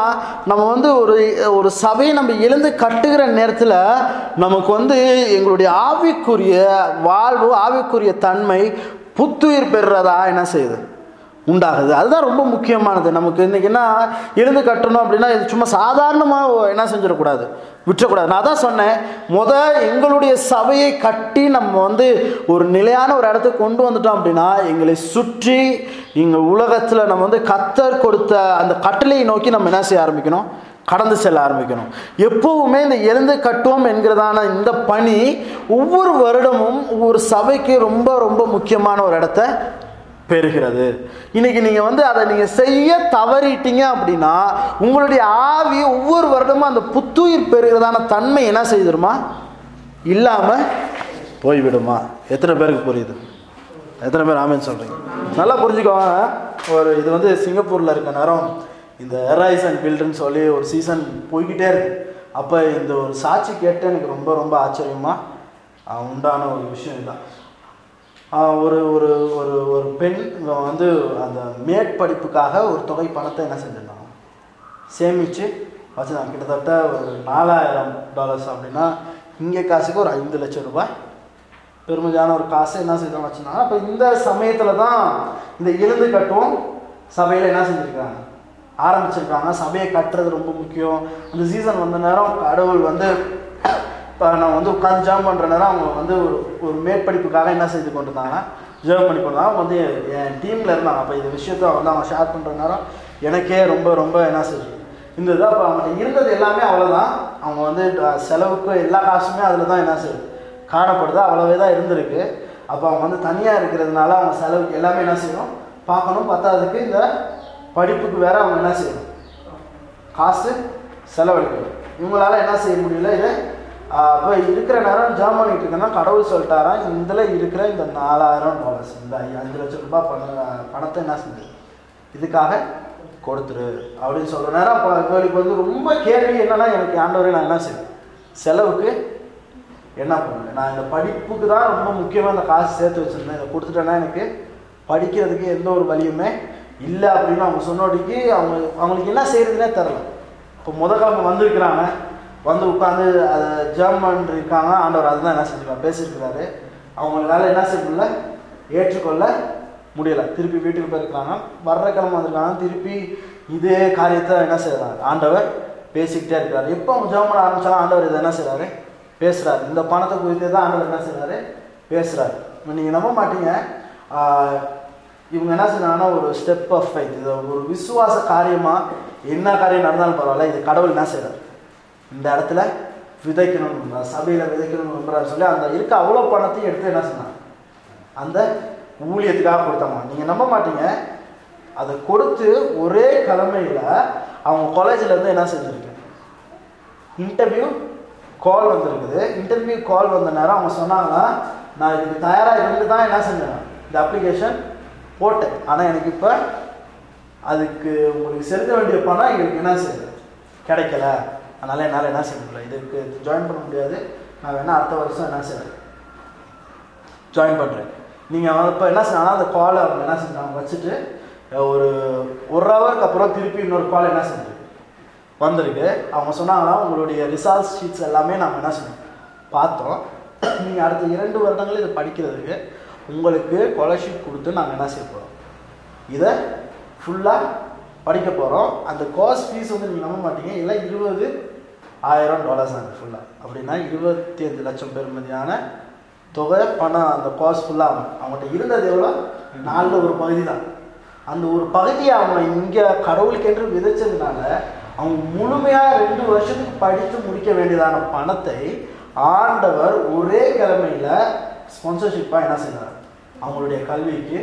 நம்ம வந்து ஒரு ஒரு சபையை நம்ம எழுந்து கட்டுகிற நேரத்தில் நமக்கு வந்து எங்களுடைய ஆவிக்குரிய வாழ்வு ஆவிக்குரிய தன்மை புத்துயிர் பெறுறதா என்ன செய்யுது உண்டாகுது. அதுதான் ரொம்ப முக்கியமானது நமக்கு. இன்றைக்கி என்ன எழுந்து கட்டணும் அப்படின்னா இது சும்மா சாதாரணமாக என்ன செஞ்சிடக்கூடாது விற்றக்கூடாது. நான் தான் சொன்னேன் முதல் எங்களுடைய சபையை கட்டி நம்ம வந்து ஒரு நிலையான ஒரு இடத்துக்கு கொண்டு வந்துட்டோம் அப்படின்னா எங்களை சுற்றி எங்கள் உலகத்தில் நம்ம வந்து கத்தர் கொடுத்த அந்த கட்டளையை நோக்கி நம்ம என்ன செய்ய ஆரம்பிக்கணும், கடந்து செல்ல ஆரம்பிக்கணும். எப்போவுமே இந்த எழுந்து கட்டுவோம் என்கிறதான இந்த பணி ஒவ்வொரு வருடமும் ஒவ்வொரு சபைக்கு ரொம்ப ரொம்ப முக்கியமான ஒரு இடத்த பெறுகிறது. இன்னைக்கு நீங்கள் வந்து அதை நீங்கள் செய்ய தவறிட்டீங்க அப்படின்னா உங்களுடைய ஆவி ஒவ்வொரு வருடமும் அந்த புத்துயிர் பெறுகிறதான தன்மை என்ன செய்துடுமா, இல்லாமல் போய்விடுமா. எத்தனை பேருக்கு புரியுது? எத்தனை பேர் ஆமேன்னு சொல்கிறீங்க? நல்லா புரிஞ்சுக்கோங்க. ஒரு இது வந்து சிங்கப்பூரில் இருக்க நேரம் இந்த ஹொரைசன் பில்டுன்னு சொல்லி ஒரு சீசன் போய்கிட்டே இருக்கு. அப்போ இந்த ஒரு சாட்சி கேட்டு எனக்கு ரொம்ப ரொம்ப ஆச்சரியமாக உண்டான ஒரு விஷயம் தான். ஒரு ஒரு ஒரு ஒரு பெண் வந்து அந்த மேற்படிப்புக்காக ஒரு தொகை பணத்தை என்ன செஞ்சிருந்தாங்க சேமித்து வச்சுருந்தாங்க. கிட்டத்தட்ட ஒரு நாலாயிரம் டாலர்ஸ் அப்படின்னா இங்கே காசுக்கு ஒரு ஐந்து லட்சம் ரூபாய் பெருமதியான ஒரு காசு என்ன செஞ்சாங்க வச்சுருந்தாங்க. அப்போ இந்த சமயத்தில் தான் இந்த எழுந்து கட்டும் சபையில் என்ன செஞ்சுருக்காங்க ஆரம்பிச்சிருக்காங்க. சபையை கட்டுறது ரொம்ப முக்கியம். அந்த சீசன் வந்த நேரம் கடவுள் வந்து இப்போ நான் வந்து உட்காந்து ஜெபம் பண்ணுற நேரம் அவங்க வந்து ஒரு ஒரு மேற்படிப்புக்காக என்ன செஞ்சு கொண்டு இருந்தாங்க ஜெபம் பண்ணி கொண்டாங்க. அவங்க வந்து என் டீமில் இருந்தாங்க. அப்போ இந்த விஷயத்தை வந்து அவங்க ஷேர் பண்ணுற நேரம் எனக்கே ரொம்ப ரொம்ப என்ன செஞ்சு இந்த இதாக அப்போ அவங்க இருந்தது எல்லாமே அவ்வளோதான். அவங்க வந்து செலவுக்கு எல்லா காசுமே அதில் தான் என்ன செய்யுது காணப்படுது, அவ்வளோவே தான் இருந்திருக்கு. அப்போ அவங்க வந்து தனியாக இருக்கிறதுனால அவங்க செலவுக்கு எல்லாமே என்ன செய்யணும் பார்க்கணும். பார்த்தா அதுக்கு இந்த படிப்புக்கு வேறு அவங்க என்ன செய்யணும் காசு செலவழிக்கணும். இவங்களால என்ன செய்ய முடியல. இதை அப்போ இருக்கிற நேரம் ஜெபம் பண்ணிகிட்டு இருக்கேன்னா கடவுள் சொல்லிட்டாரா இதில் இருக்கிற இந்த நாலாயிரம் டாலர்ஸ் இந்த அஞ்சு லட்சம் ரூபாய் பண்ண பணத்தை என்ன செஞ்சு இதுக்காக கொடுத்துரு அப்படின்னு சொல்கிற நேரம் இப்போ கோயிலுக்கு வந்து ரொம்ப கேள்வி என்னென்னா எனக்கு ஆண்டவரே நான் என்ன செய்வேன் செலவுக்கு என்ன பண்ணுவேன், நான் இந்த படிப்புக்கு தான் ரொம்ப முக்கியமாக இந்த காசு சேர்த்து வச்சுருந்தேன், இதை கொடுத்துட்டேன்னா எனக்கு படிக்கிறதுக்கு எந்த ஒரு வழியுமே இல்லை அப்படின்னு அவங்க சொன்னோடிக்கு அவங்க அவங்களுக்கு என்ன செய்கிறதுனே தெரில. இப்போ முதல்ல அவங்க வந்திருக்கிறாங்க வந்து உட்காந்து அதை ஜெபம் பண்ணிருக்காங்க. ஆண்டவர் அதுதான் என்ன செஞ்சுக்கலாம் பேசியிருக்கிறாரு. அவங்களால என்ன செய்ய முடியல ஏற்றுக்கொள்ள முடியலை. திருப்பி வீட்டுக்கு போயிருக்கிறாங்க. வர்ற கிழமை வந்திருக்காங்க. திருப்பி இதே காரியத்தை என்ன செய்கிறாங்க ஆண்டவர் பேசிக்கிட்டே இருக்கிறாரு. எப்போ அவங்க ஜெபம் பண்ண ஆரம்பித்தாலும் ஆண்டவர் இதை என்ன செய்கிறாரு பேசுகிறாரு. இந்த பணத்தை குறித்தே தான் ஆண்டவர் என்ன செய்கிறாரு பேசுகிறாரு. நீங்கள் நம்ப மாட்டீங்க. இவங்க என்ன செய்யறாங்கன்னா ஒரு ஸ்டெப் ஆஃப் ஃபைத், இதை ஒரு விசுவாச காரியமாக என்ன காரியம் நடந்தாலும் பரவாயில்ல இது கடவுள் என்ன செய்கிறார் இந்த இடத்துல விதைக்கணும் சபையில் விதைக்கணும்னு சொல்லி அந்த இருக்க அவ்வளோ பணத்தையும் எடுத்து என்ன சொன்னாங்க அந்த ஊழியத்துக்காக கொடுத்தாங்க. நீங்கள் நம்ப மாட்டீங்க. அதை கொடுத்து ஒரே கிழமையில் அவங்க காலேஜில் இருந்து என்ன செஞ்சுருக்கு இன்டர்வியூ கால் வந்துருக்குது. இன்டர்வியூ கால் வந்த நேரம் அவங்க சொன்னாங்கன்னா, நான் இதுக்கு தயாராக இருந்து தான் என்ன செஞ்சேன், இந்த அப்ளிகேஷன் போட்டேன். ஆனால் எனக்கு இப்போ அதுக்கு உங்களுக்கு செலுத்த வேண்டிய பணம் எங்களுக்கு என்ன செய்யுது கிடைக்கல, அதனால் என்னால் என்ன செய்ய முடியல, இதுக்கு ஜாயின் பண்ண முடியாது, நான் வேணால் அடுத்த வருஷம் என்ன செய்யறேன் ஜாயின் பண்ணுறேன். நீங்கள் இப்போ என்ன செய்யணும், அந்த காலை அவங்க என்ன செஞ்சாங்க வச்சுட்டு ஒரு ஒரு ஹவருக்கு அப்புறம் திருப்பி இன்னொரு கால் என்ன செஞ்சிருக்கு வந்திருக்கு. அவங்க சொன்னாங்கன்னா உங்களுடைய ரிசல்ட் ஷீட்ஸ் எல்லாமே நம்ம என்ன செய்யணும் பார்த்தோம். நீங்கள் அடுத்த இரண்டு வருடங்கள் இதை படிக்கிறதுக்கு உங்களுக்கு ஸ்காலர்ஷிப் கொடுத்து நாங்கள் என்ன செய்ய போகிறோம், இதை ஃபுல்லாக படிக்க போகிறோம். அந்த கோர்ஸ் ஃபீஸ் வந்து நீங்கள் நம்ப மாட்டீங்க, இல்லை இருபது ஆயிரம் டாலர்ஸ் ஆகுது ஃபுல்லாக. அப்படின்னா இருபத்தி அஞ்சு லட்சம் பெறுமதியான தொகை பணம் அந்த கோர்ஸ் ஃபுல்லாக ஆகும். அவங்கள்ட்ட இருந்தது எவ்வளோ, நாலு ஒரு பகுதி தான். அந்த ஒரு பகுதியை அவங்க இங்கே கடவுளுக்கென்று விதைச்சதுனால அவங்க முழுமையாக ரெண்டு வருஷத்துக்கு படித்து முடிக்க வேண்டியதான பணத்தை ஆண்டவர் ஒரே கிழமையில் ஸ்பான்சர்ஷிப்பாக என்ன செய்தார், அவங்களுடைய கல்விக்கு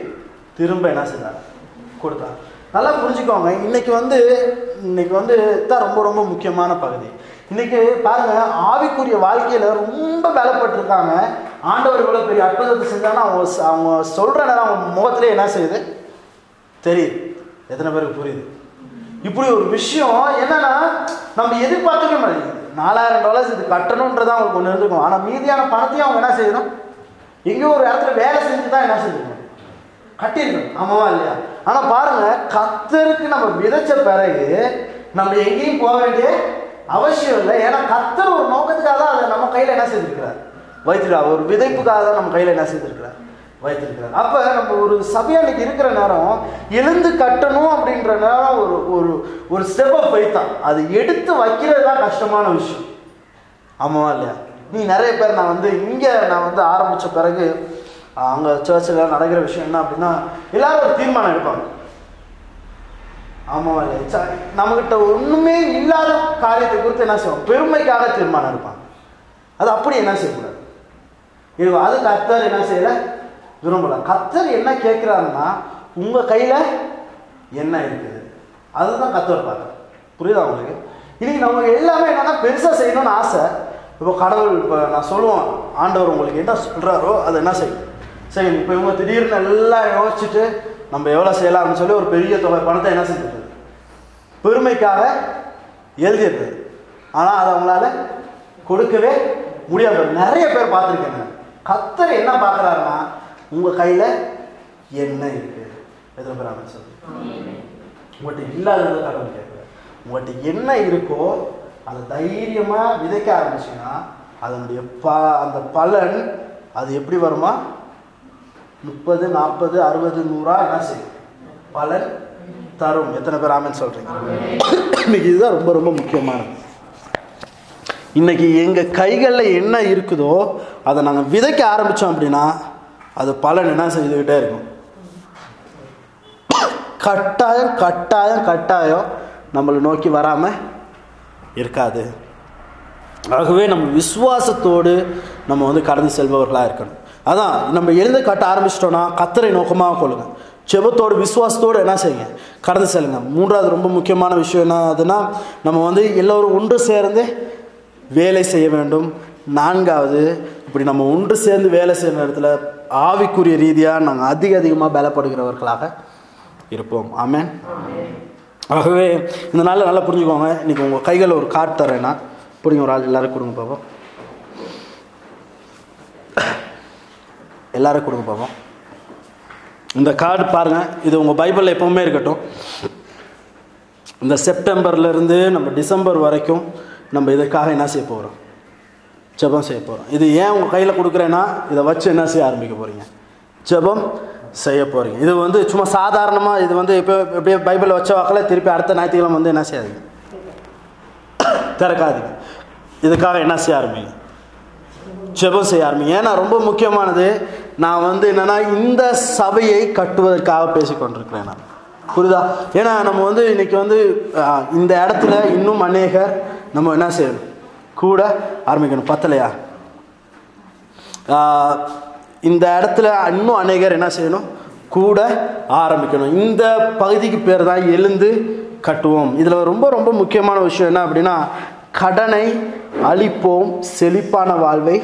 திரும்ப என்ன செய்தார் கொடுத்தார். நல்லா புரிஞ்சுக்கோங்க. இன்றைக்கி வந்து இன்றைக்கி வந்து தான் ரொம்ப ரொம்ப முக்கியமான பகுதி. இன்றைக்கி பாருங்கள், ஆவிக்குரிய வாழ்க்கையில் ரொம்ப பலப்பட்டிருக்காங்க. ஆண்டவர் இவ்வளோ பெரிய அற்புதத்தை செஞ்சாங்கன்னா அவங்க அவங்க சொல்கிற நேரம் அவங்க முகத்திலே என்ன செய்யுது தெரியுது. எத்தனை பேருக்கு புரியுது இப்படி ஒரு விஷயம்? என்னன்னா நம்ம எதிர்பார்த்துக்க முடியாது. நாலாயிரம் டாலர்ஸ் இது கட்டணுன்றதான் அவங்களுக்கு ஒன்று இருக்கும். ஆனால் மீதியான பணத்தையும் அவங்க என்ன செய்யணும், எங்கேயோ ஒரு இடத்துல வேலை செஞ்சு தான் என்ன செஞ்சுக்கணும், கட்டியிருக்கணும். ஆமாவா இல்லையா? ஆனால் பாருங்கள், கர்த்தருக்கு நம்ம விதைச்ச பிறகு நம்ம எங்கேயும் போக வேண்டிய அவசியம் இல்லை. ஏன்னா கர்த்தர் ஒரு நோக்கத்துக்காக தான் அதை நம்ம கையில் என்ன செய்திருக்கிறார் வைத்திருக்கிறார். ஒரு விதைப்புக்காக தான் நம்ம கையில் என்ன செய்திருக்கிறார் வைத்திருக்கிறார். அப்போ நம்ம ஒரு சபையானுக்கு இருக்கிற நேரம் எழுந்து கட்டணும் அப்படின்ற நேரம் ஒரு ஒரு ஒரு ஸ்டெப்பை வைத்தான் அது எடுத்து வைக்கிறது தான் கஷ்டமான விஷயம். ஆமாவா இல்லையா? நீ நிறைய பேர் நான் வந்து இங்கே நான் வந்து ஆரம்பித்த பிறகு அங்கே சர்ச்சில் நடக்கிற விஷயம் என்ன அப்படின்னா, எல்லாரும் ஒரு தீர்மானம் எடுப்பாங்க. ஆமாவா இல்லையா? நம்மகிட்ட ஒன்றுமே இல்லாத காரியத்தை குறித்து என்ன செய்வோம், பெருமைக்காக தீர்மானம் எடுப்பாங்க. அது அப்படி என்ன செய்யக்கூடாது. இது அது கர்த்தர் என்ன செய்யலை விரும்பலாம். கர்த்தர் என்ன கேட்குறாருன்னா, உங்கள் கையில் என்ன இருக்குது அதுதான் கர்த்தர் பார்க்குறாரு. புரியுதா உங்களுக்கு? இன்றைக்கி நம்ம எல்லாமே என்னென்னா பெருசாக செய்யணும்னு ஆசை. இப்போ கடவுள் இப்போ நான் சொல்லுவோம், ஆண்டவர் உங்களுக்கு என்ன சொல்கிறாரோ அதை என்ன செய்யும் சரி. இப்போ இவங்க திடீர்னு எல்லாம் யோசிச்சுட்டு நம்ம எவ்வளோ செய்யலாம் அப்படின்னு சொல்லி ஒரு பெரிய தொகை பணத்தை என்ன செஞ்சுருக்குது பெருமைக்காக எழுதிடுது. ஆனால் அது அவங்களால கொடுக்கவே முடியாது. நிறைய பேர் பார்த்துருக்கேங்க. கர்த்தர் என்ன பார்க்குறாருன்னா, உங்கள் கையில் என்ன இருக்குது. எத்தனை பேர் ஆமாம் சொல்லு? உங்கள்கிட்ட இல்லாதது கடவுள் கேட்குது. உங்கள்கிட்ட என்ன இருக்கோ அதை தைரியமாக விதைக்க ஆரம்பிச்சிங்கன்னா அதனுடைய ப அந்த பலன் அது எப்படி வருமா, முப்பது நாற்பது அறுபது நூறா என்ன செய்யும் பலன் தரும். எத்தனை பேர் ஆமான்னு சொல்கிறீங்க? இன்னைக்கு இதுதான் ரொம்ப ரொம்ப முக்கியமானது. இன்றைக்கி எங்கள் கைகளில் என்ன இருக்குதோ அதை நாங்கள் விதைக்க ஆரம்பித்தோம் அப்படின்னா அது பலன் என்ன செய்துக்கிட்டே இருக்கும். கட்டாயம் கட்டாயம் கட்டாயம் நம்மளை நோக்கி வராமல் இருக்காது. ஆகவே நம்ம விசுவாசத்தோடு நம்ம வந்து கடந்து செல்பவர்களாக இருக்கணும். அதான் நம்ம எழுந்து கட்ட ஆரம்பிச்சிட்டோன்னா கர்த்தரை நோக்கமாக கொள்ளுங்கள். ஜெபத்தோடு விசுவாசத்தோடு என்ன செய்யுங்க, கடந்து செல்லுங்க. மூன்றாவது ரொம்ப முக்கியமான விஷயம் என்ன ஆகுதுன்னா, நம்ம வந்து எல்லோரும் ஒன்று சேர்ந்து வேலை செய்ய வேண்டும். நான்காவது, இப்படி நம்ம ஒன்று சேர்ந்து வேலை செய்கிற இடத்துல ஆவிக்குரிய ரீதியாக நாங்கள் அதிக அதிகமாக பலப்படுகிறவர்களாக இருப்போம். ஆமென். ஆகவே இந்த நாளில் நல்லா புரிஞ்சுக்கோங்க. இன்றைக்கி உங்கள் கைகளில் ஒரு கார்டு தரேன்னா பிடிங்க, ஒரு ஆள் எல்லோரும் கொடுங்க பார்ப்போம். எல்லோரும் கொடுங்க பார்ப்போம். இந்த கார்டு பாருங்கள், இது உங்கள் பைபிளில் எப்போவுமே இருக்கட்டும். இந்த செப்டம்பர்லேருந்து நம்ம டிசம்பர் வரைக்கும் நம்ம இதற்காக என்ன செய்ய போகிறோம், ஜெபம் செய்ய போகிறோம். இது ஏன் உங்கள் கையில் கொடுக்குறேன்னா, இதை வச்சு என்ன செய்ய ஆரம்பிக்க போகிறீங்க, ஜெபம் செய்ய போகிறீங்க. இது வந்து சும்மா சாதாரணமாக இது வந்து இப்போ எப்படியே பைபிள் வச்ச வாக்கில் திருப்பி அடுத்த ஞாயிற்றுக்கிழமை வந்து என்ன செய்யாதீங்க, திறக்காதீங்க. இதுக்காக என்ன செய்ய ஆரம்பிங்க, ஜெபம் செய்ய ஆரம்பிங்க. ஏன்னா ரொம்ப முக்கியமானது. நான் வந்து என்னென்னா இந்த சபையை கட்டுவதற்காக பேசிக்கொண்டிருக்கிறேன். நான் புரியுதா? ஏன்னா நம்ம வந்து இன்றைக்கி வந்து இந்த இடத்துல இன்னும் அநேகர் நம்ம என்ன செய்யணும் கூட ஆரம்பிக்கணும். பத்தலையா? இந்த இடத்துல இன்னும் அநேகர் என்ன செய்யணும், கூட ஆரம்பிக்கணும். இந்த பகுதிக்கு பேர் தான் எழுந்து கட்டுவோம். இதில் ரொம்ப ரொம்ப முக்கியமான விஷயம் என்ன அப்படின்னா, கடனை அழிப்போம், செழிப்பான வாழ்வை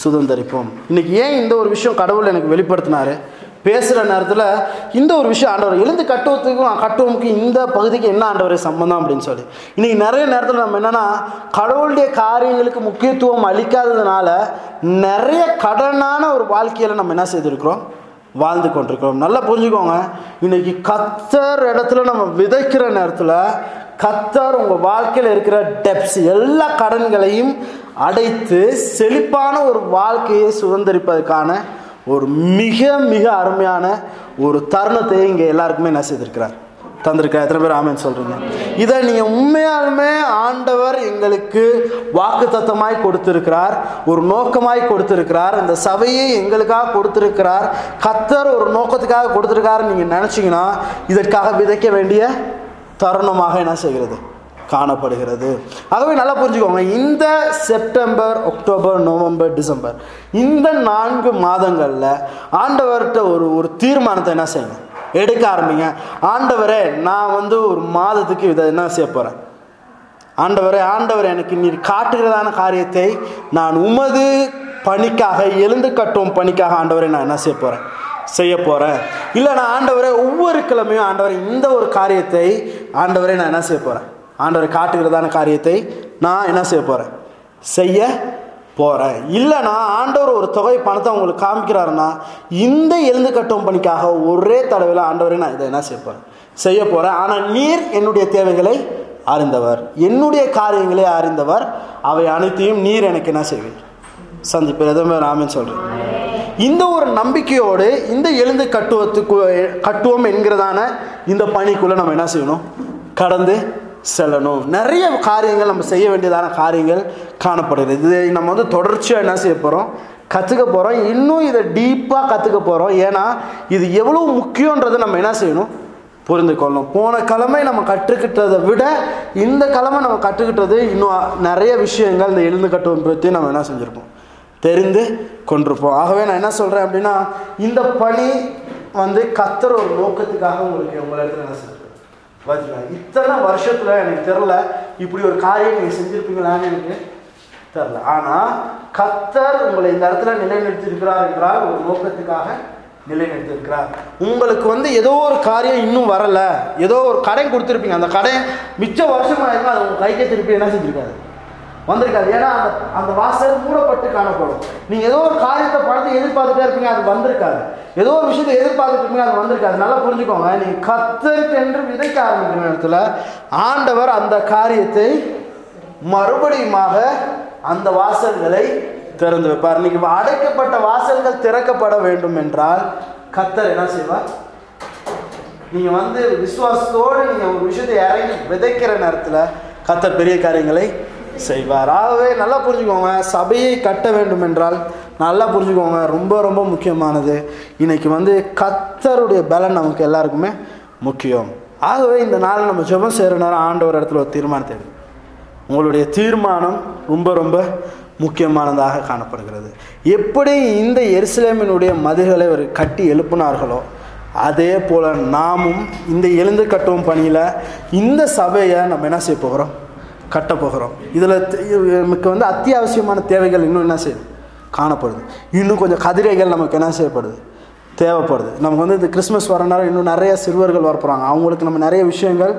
சுதந்திரிப்போம். இன்னைக்கு ஏன் இந்த ஒரு விஷயம் கடவுள் எனக்கு வெளிப்படுத்தினாரு? பேசுகிற நேரத்தில் இந்த ஒரு விஷயம் ஆண்டவர் எழுந்து கட்டுவத்துக்கும் கட்டுவமுக்கும் இந்த பகுதிக்கு என்ன ஆண்டவரை சம்பந்தம் அப்படின்னு சொல்லி இன்றைக்கி நிறைய நேரத்தில் நம்ம என்னென்னா கடவுளுடைய காரியங்களுக்கு முக்கியத்துவம் அளிக்காததுனால நிறைய கடனான ஒரு வாழ்க்கையில் நம்ம என்ன செய்திருக்கிறோம், வாழ்ந்து கொண்டிருக்கிறோம். நல்லா புரிஞ்சுக்கோங்க, இன்றைக்கி கத்தர் இடத்துல நம்ம விதைக்கிற நேரத்தில் கத்தர் உங்கள் வாழ்க்கையில் இருக்கிற டெப்ஸ் எல்லா கடன்களையும் அடைத்து செழிப்பான ஒரு வாழ்க்கையை சுதந்திரிப்பதற்கான ஒரு மிக மிக அருமையான ஒரு தருணத்தை இங்கே எல்லாருக்குமே என்ன செய்திருக்கிறார், தந்திருக்கார். எத்தனை பேர் ஆமேன்னு சொல்கிறீங்க? இதை நீங்கள் உண்மையாலுமே ஆண்டவர் எங்களுக்கு வாக்குத்தத்தமாய் கொடுத்திருக்கிறார், ஒரு நோக்கமாய் கொடுத்திருக்கிறார், இந்த சபையை எங்களுக்காக கொடுத்திருக்கிறார், கத்தர் ஒரு நோக்கத்துக்காக கொடுத்திருக்காருன்னு நீங்கள் நினச்சிங்கன்னா இதற்காக விதைக்க வேண்டிய தருணமாக என்ன செய்கிறது, காணப்படுகிறது. ஆகவே நல்லா புரிஞ்சுக்கோங்க, இந்த செப்டம்பர், அக்டோபர், நவம்பர், டிசம்பர் இந்த நான்கு மாதங்களில் ஆண்டவர்கிட்ட ஒரு ஒரு தீர்மானத்தை என்ன செய்யணும், எடுக்க ஆரம்பிங்க. ஆண்டவரே, நான் வந்து ஒரு மாதத்துக்கு இதை என்ன செய்ய போகிறேன், ஆண்டவரே ஆண்டவர் எனக்கு நீர் காட்டுகிறதான காரியத்தை நான் உமது பணிக்காக, எழுந்து கட்டும் பணிக்காக ஆண்டவரை நான் என்ன செய்ய போகிறேன் செய்ய போகிறேன் இல்லை நான் ஆண்டவரை ஒவ்வொரு கிழமையும் ஆண்டவரை இந்த ஒரு காரியத்தை ஆண்டவரை நான் என்ன செய்ய போகிறேன், ஆண்டவரை காட்டுகிறதான காரியத்தை நான் என்ன செய்ய போகிறேன் செய்ய போகிறேன் இல்லைனா ஆண்டவர் ஒரு தொகை பணத்தை உங்களுக்கு காமிக்கிறாருன்னா இந்த எழுந்து கட்டும் பணிக்காக ஒரே தடவையில் ஆண்டவரை நான் இதை என்ன செய்ய போகிறேன் செய்ய போகிறேன் ஆனால் நீர் என்னுடைய தேவைகளை அறிந்தவர், என்னுடைய காரியங்களை அறிந்தவர், அவை அனைத்தையும் நீர் எனக்கு என்ன செய்வீர் சந்திப்பேன். எதுவுமே ராமன் சொல்கிறேன். இந்த ஒரு நம்பிக்கையோடு இந்த எழுந்து கட்டுவத்துக்கு கட்டுவோம் என்கிறதான இந்த பணிக்குள்ளே நம்ம என்ன செய்யணும், கடந்து செல்லணும். நிறைய காரியங்கள் நம்ம செய்ய வேண்டியதான காரியங்கள் காணப்படுகிறது. இதை நம்ம வந்து தொடர்ச்சியாக என்ன செய்ய போகிறோம், கற்றுக்க போகிறோம், இன்னும் இதை டீப்பாக கற்றுக்க போகிறோம். ஏன்னா இது எவ்வளோ முக்கியன்றதை நம்ம என்ன செய்யணும், புரிந்து கொள்ளணும். போன கிழமை நம்ம கற்றுக்கிட்டதை விட இந்த கிழமை நம்ம கற்றுக்கிட்டது இன்னும் நிறைய விஷயங்கள் இந்த எழுந்து கட்டுவோம் பற்றி நம்ம என்ன செஞ்சுருப்போம், தெரிந்து கொண்டிருப்போம். ஆகவே நான் என்ன சொல்கிறேன் அப்படின்னா, இந்த பணி வந்து கத்தர் ஒரு நோக்கத்துக்காக உங்களுக்கு உங்களை இடத்துல என்ன செய்யணும் பார்த்துக்கலாம். இத்தனை வருஷத்தில் எனக்கு தெரில இப்படி ஒரு காரியம் நீங்கள் செஞ்சுருப்பீங்களான்னு எனக்கு தெரில. ஆனால் கத்தர் உங்களை இந்த இடத்துல நிலைநிறுத்தியிருக்கிறார் என்றால் ஒரு நோக்கத்துக்காக நிலைநிறுத்தியிருக்கிறார். உங்களுக்கு வந்து ஏதோ ஒரு காரியம் இன்னும் வரலை, ஏதோ ஒரு கடன் கொடுத்துருப்பீங்க, அந்த கடன் மிச்ச வருஷமாக இருந்தால் அது உங்கள் கைக்கே திருப்பி என்ன செஞ்சுருக்காரு வந்திருக்காது. ஏன்னா அந்த அந்த வாசல் மூடப்பட்டு காணப்படும். நீங்கள் ஏதோ ஒரு காரியத்தை பணத்தை எதிர்பார்த்துட்டே இருப்பீங்க, அது வந்திருக்காது. ஏதோ ஒரு விஷயத்தை எதிர்பார்த்துட்டு இருப்பீங்க, அது வந்திருக்காது. நல்லா புரிஞ்சுக்கோங்க, நீங்கள் கத்தற்கென்று விதைக்க ஆரம்பிக்கிற இடத்துல ஆண்டவர் அந்த காரியத்தை மறுபடியுமாக அந்த வாசல்களை திறந்து வைப்பார். இன்னைக்கு அடைக்கப்பட்ட வாசல்கள் திறக்கப்பட வேண்டும் என்றால் கத்தர் என்ன செய்வார்? நீங்கள் வந்து விசுவாசத்தோடு நீங்கள் ஒரு விஷயத்தை இறங்கி விதைக்கிற நேரத்தில் கத்தர் பெரிய காரியங்களை செய்வார். ஆகவே நல்லா புரிஞ்சுக்கோங்க, சபையை கட்ட வேண்டும் என்றால் நல்லா புரிஞ்சுக்கோங்க, ரொம்ப ரொம்ப முக்கியமானது. இன்னைக்கு வந்து கத்தருடைய பலன் நமக்கு எல்லாருக்குமே முக்கியம். ஆகவே இந்த நாள் நம்ம ஜெபம் செய்கிற நேரம் ஆண்டவர் இடத்துல ஒரு தீர்மானத்தை எடுக்கும். உங்களுடைய தீர்மானம் ரொம்ப ரொம்ப முக்கியமானதாக காணப்படுகிறது. எப்படி இந்த எருசலேமினுடைய மதில்களை ஒரு கட்டி எழுப்பினார்களோ அதே போல் நாமும் இந்த எழுந்து கட்டும் பணியில் இந்த சபையை நம்ம என்ன செய்ய போகிறோம், கட்ட போகிறோம். இதில் நமக்கு வந்து அத்தியாவசியமான தேவைகள் இன்னும் என்ன செய்யுது காணப்படுது. இன்னும் கொஞ்சம் கதிரைகள் நமக்கு என்ன செய்யப்படுது, தேவைப்படுது. நமக்கு வந்து இந்த கிறிஸ்மஸ் வர நேரம் இன்னும் நிறைய சிறுவர்கள் வரப்போகிறாங்க. அவங்களுக்கு நம்ம நிறைய விஷயங்கள்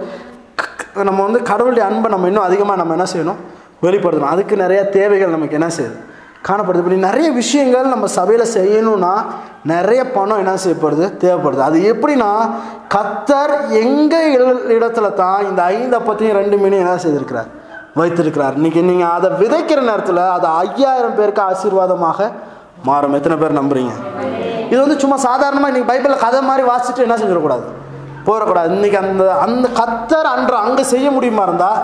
நம்ம வந்து கடவுளுடைய அன்பை நம்ம இன்னும் அதிகமாக நம்ம என்ன செய்யணும், வெளிப்படுத்தணும். அதுக்கு நிறையா தேவைகள் நமக்கு என்ன செய்யுது காணப்படுது. இப்படி நிறைய விஷயங்கள் நம்ம சபையில் செய்யணும்னா நிறைய பணம் என்ன செய்யப்படுது, தேவைப்படுது. அது எப்படின்னா கத்தர் எங்கள் இடத்துல தான் இந்த ஐந்து அப்பத்தையும் ரெண்டு மீனையும் என்ன செய்திருக்கிறார், வைத்திருக்கிறார். இன்றைக்கி நீங்கள் அதை விதைக்கிற நேரத்தில் அது ஐயாயிரம் பேருக்கு ஆசீர்வாதமாக மாறும். எத்தனை பேர் நம்புறீங்க? இது வந்து சும்மா சாதாரணமாக இன்றைக்கி பைபிளில் கதை மாதிரி வாசிச்சுட்டு என்ன செஞ்சிடக்கூடாது, போயிடக்கூடாது. இன்றைக்கி அந்த அந்த கத்தர் அன்று அங்கே செய்ய முடியுமா இருந்தால்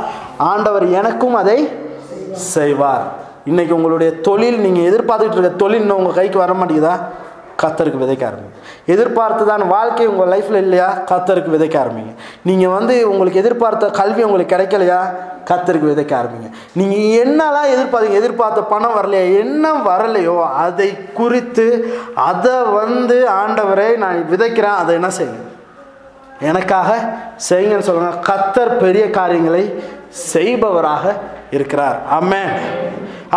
ஆண்டவர் எனக்கும் அதை செய்வார். இன்றைக்கி உங்களுடைய தொழில், நீங்கள் எதிர்பார்த்துக்கிட்டு இருக்க தொழில் இன்னும் உங்கள் கைக்கு வர மாட்டேங்குதா? கத்தருக்கு விதைக்க ஆரம்பிங்க. எதிர்பார்த்து தான் வாழ்க்கை உங்கள் லைஃப்பில் இல்லையா? கத்தருக்கு விதைக்க ஆரம்பிங்க. நீங்கள் வந்து உங்களுக்கு எதிர்பார்த்த கல்வி உங்களுக்கு கிடைக்கலையா? கத்தருக்கு விதைக்க ஆரம்பிங்க. நீங்கள் என்னெல்லாம் எதிர்பார்த்து எதிர்பார்த்த பணம் வரலையா, என்ன வரலையோ அதை குறித்து அதை வந்து ஆண்டவரை நான் விதைக்கிறேன், அதை என்ன செய்யுங்க, எனக்காக செய்யுங்கன்னு சொல்லுங்கள். கத்தர் பெரிய காரியங்களை செய்பவராக இருக்கிறார். ஆமென்.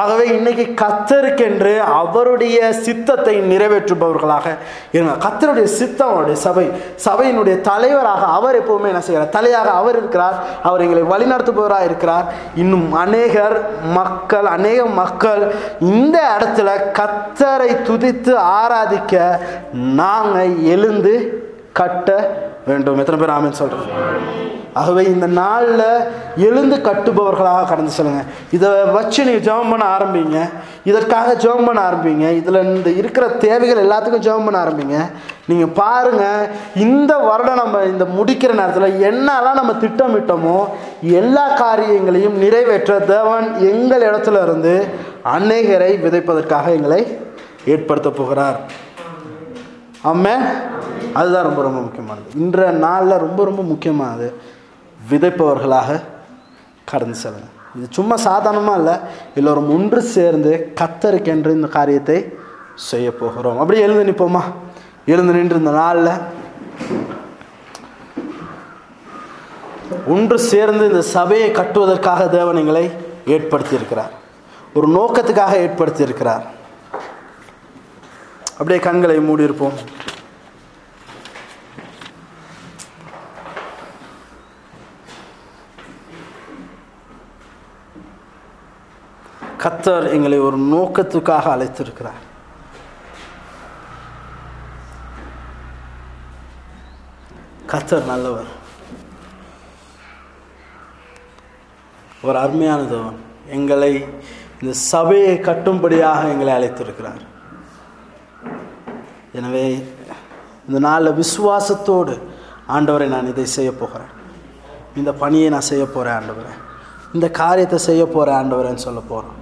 ஆகவே இன்னைக்கு கர்த்தருக்கென்று அவருடைய சித்தத்தை நிறைவேற்றுபவர்களாக இருங்க. கர்த்தருடைய சித்தம் அவருடைய சபை, சபையினுடைய தலைவராக அவர் எப்பவுமே என்ன செய்கிறார்? தலையாக அவர் இருக்கிறார். அவர் எங்களை வழிநடத்துபவராக இருக்கிறார். இன்னும் அநேகர் மக்கள் அநேக மக்கள் இந்த இடத்துல கர்த்தரை துதித்து ஆராதிக்க நாங்கள் எழுந்து கட்ட வேண்டும். எத்தனை பேர் ஆமென் சொல்கிறோம்? ஆகவே இந்த நாளில் எழுந்து கட்டுபவர்களாக கடந்து சொல்லுங்கள். இதை வச்சு நீங்கள் ஜெபம் பண்ண ஆரம்பிங்க, இதற்காக ஜெபம் பண்ண ஆரம்பிங்க, இதில் இந்த இருக்கிற தேவைகள் எல்லாத்துக்கும் ஜெபம் பண்ண ஆரம்பிங்க. நீங்கள் பாருங்கள், இந்த வருடம் நம்ம இந்த முடிக்கிற நேரத்தில் என்னெல்லாம் நம்ம திட்டமிட்டோமோ எல்லா காரியங்களையும் நிறைவேற்ற தேவன் எங்கள் இடத்துல இருந்து அநேகரை விதைப்பதற்காக எங்களை ஏற்படுத்த போகிறார். ஆமென். அதுதான் ரொம்ப ரொம்ப முக்கியமானது. இன்றைய நாளில் ரொம்ப ரொம்ப முக்கியமானது விதைப்பவர்களாக கடந்து செல்லுங்கள். இது சும்மா சாதாரணமாக இல்லை, எல்லோரும் ஒன்று சேர்ந்து கர்த்தருக்கென்று இந்த காரியத்தை செய்ய போகிறோம். அப்படியே எழுந்து நிற்போமா? எழுந்து நின்று இந்த நாளில் ஒன்று சேர்ந்து இந்த சபையை கட்டுவதற்காக தேவனைகளை ஏற்படுத்தியிருக்கிறார், ஒரு நோக்கத்துக்காக ஏற்படுத்தியிருக்கிறார். அப்படியே கண்களை மூடியிருப்போம். கர்த்தர் எங்களை ஒரு நோக்கத்துக்காக அழைத்திருக்கிறார். கர்த்தர் நல்லவர், ஒரு அருமையான தேவன். எங்களை இந்த சபையை கட்டும்படியாக எங்களை அழைத்திருக்கிறார். எனவே இந்த நாளில் விசுவாசத்தோடு ஆண்டவரை நான் இதை செய்ய போகிறேன், இந்த பணியை நான் செய்ய போகிறேன் ஆண்டவரே, இந்த காரியத்தை செய்ய போகிறேன் ஆண்டவரேன்னு சொல்ல போகிறேன்.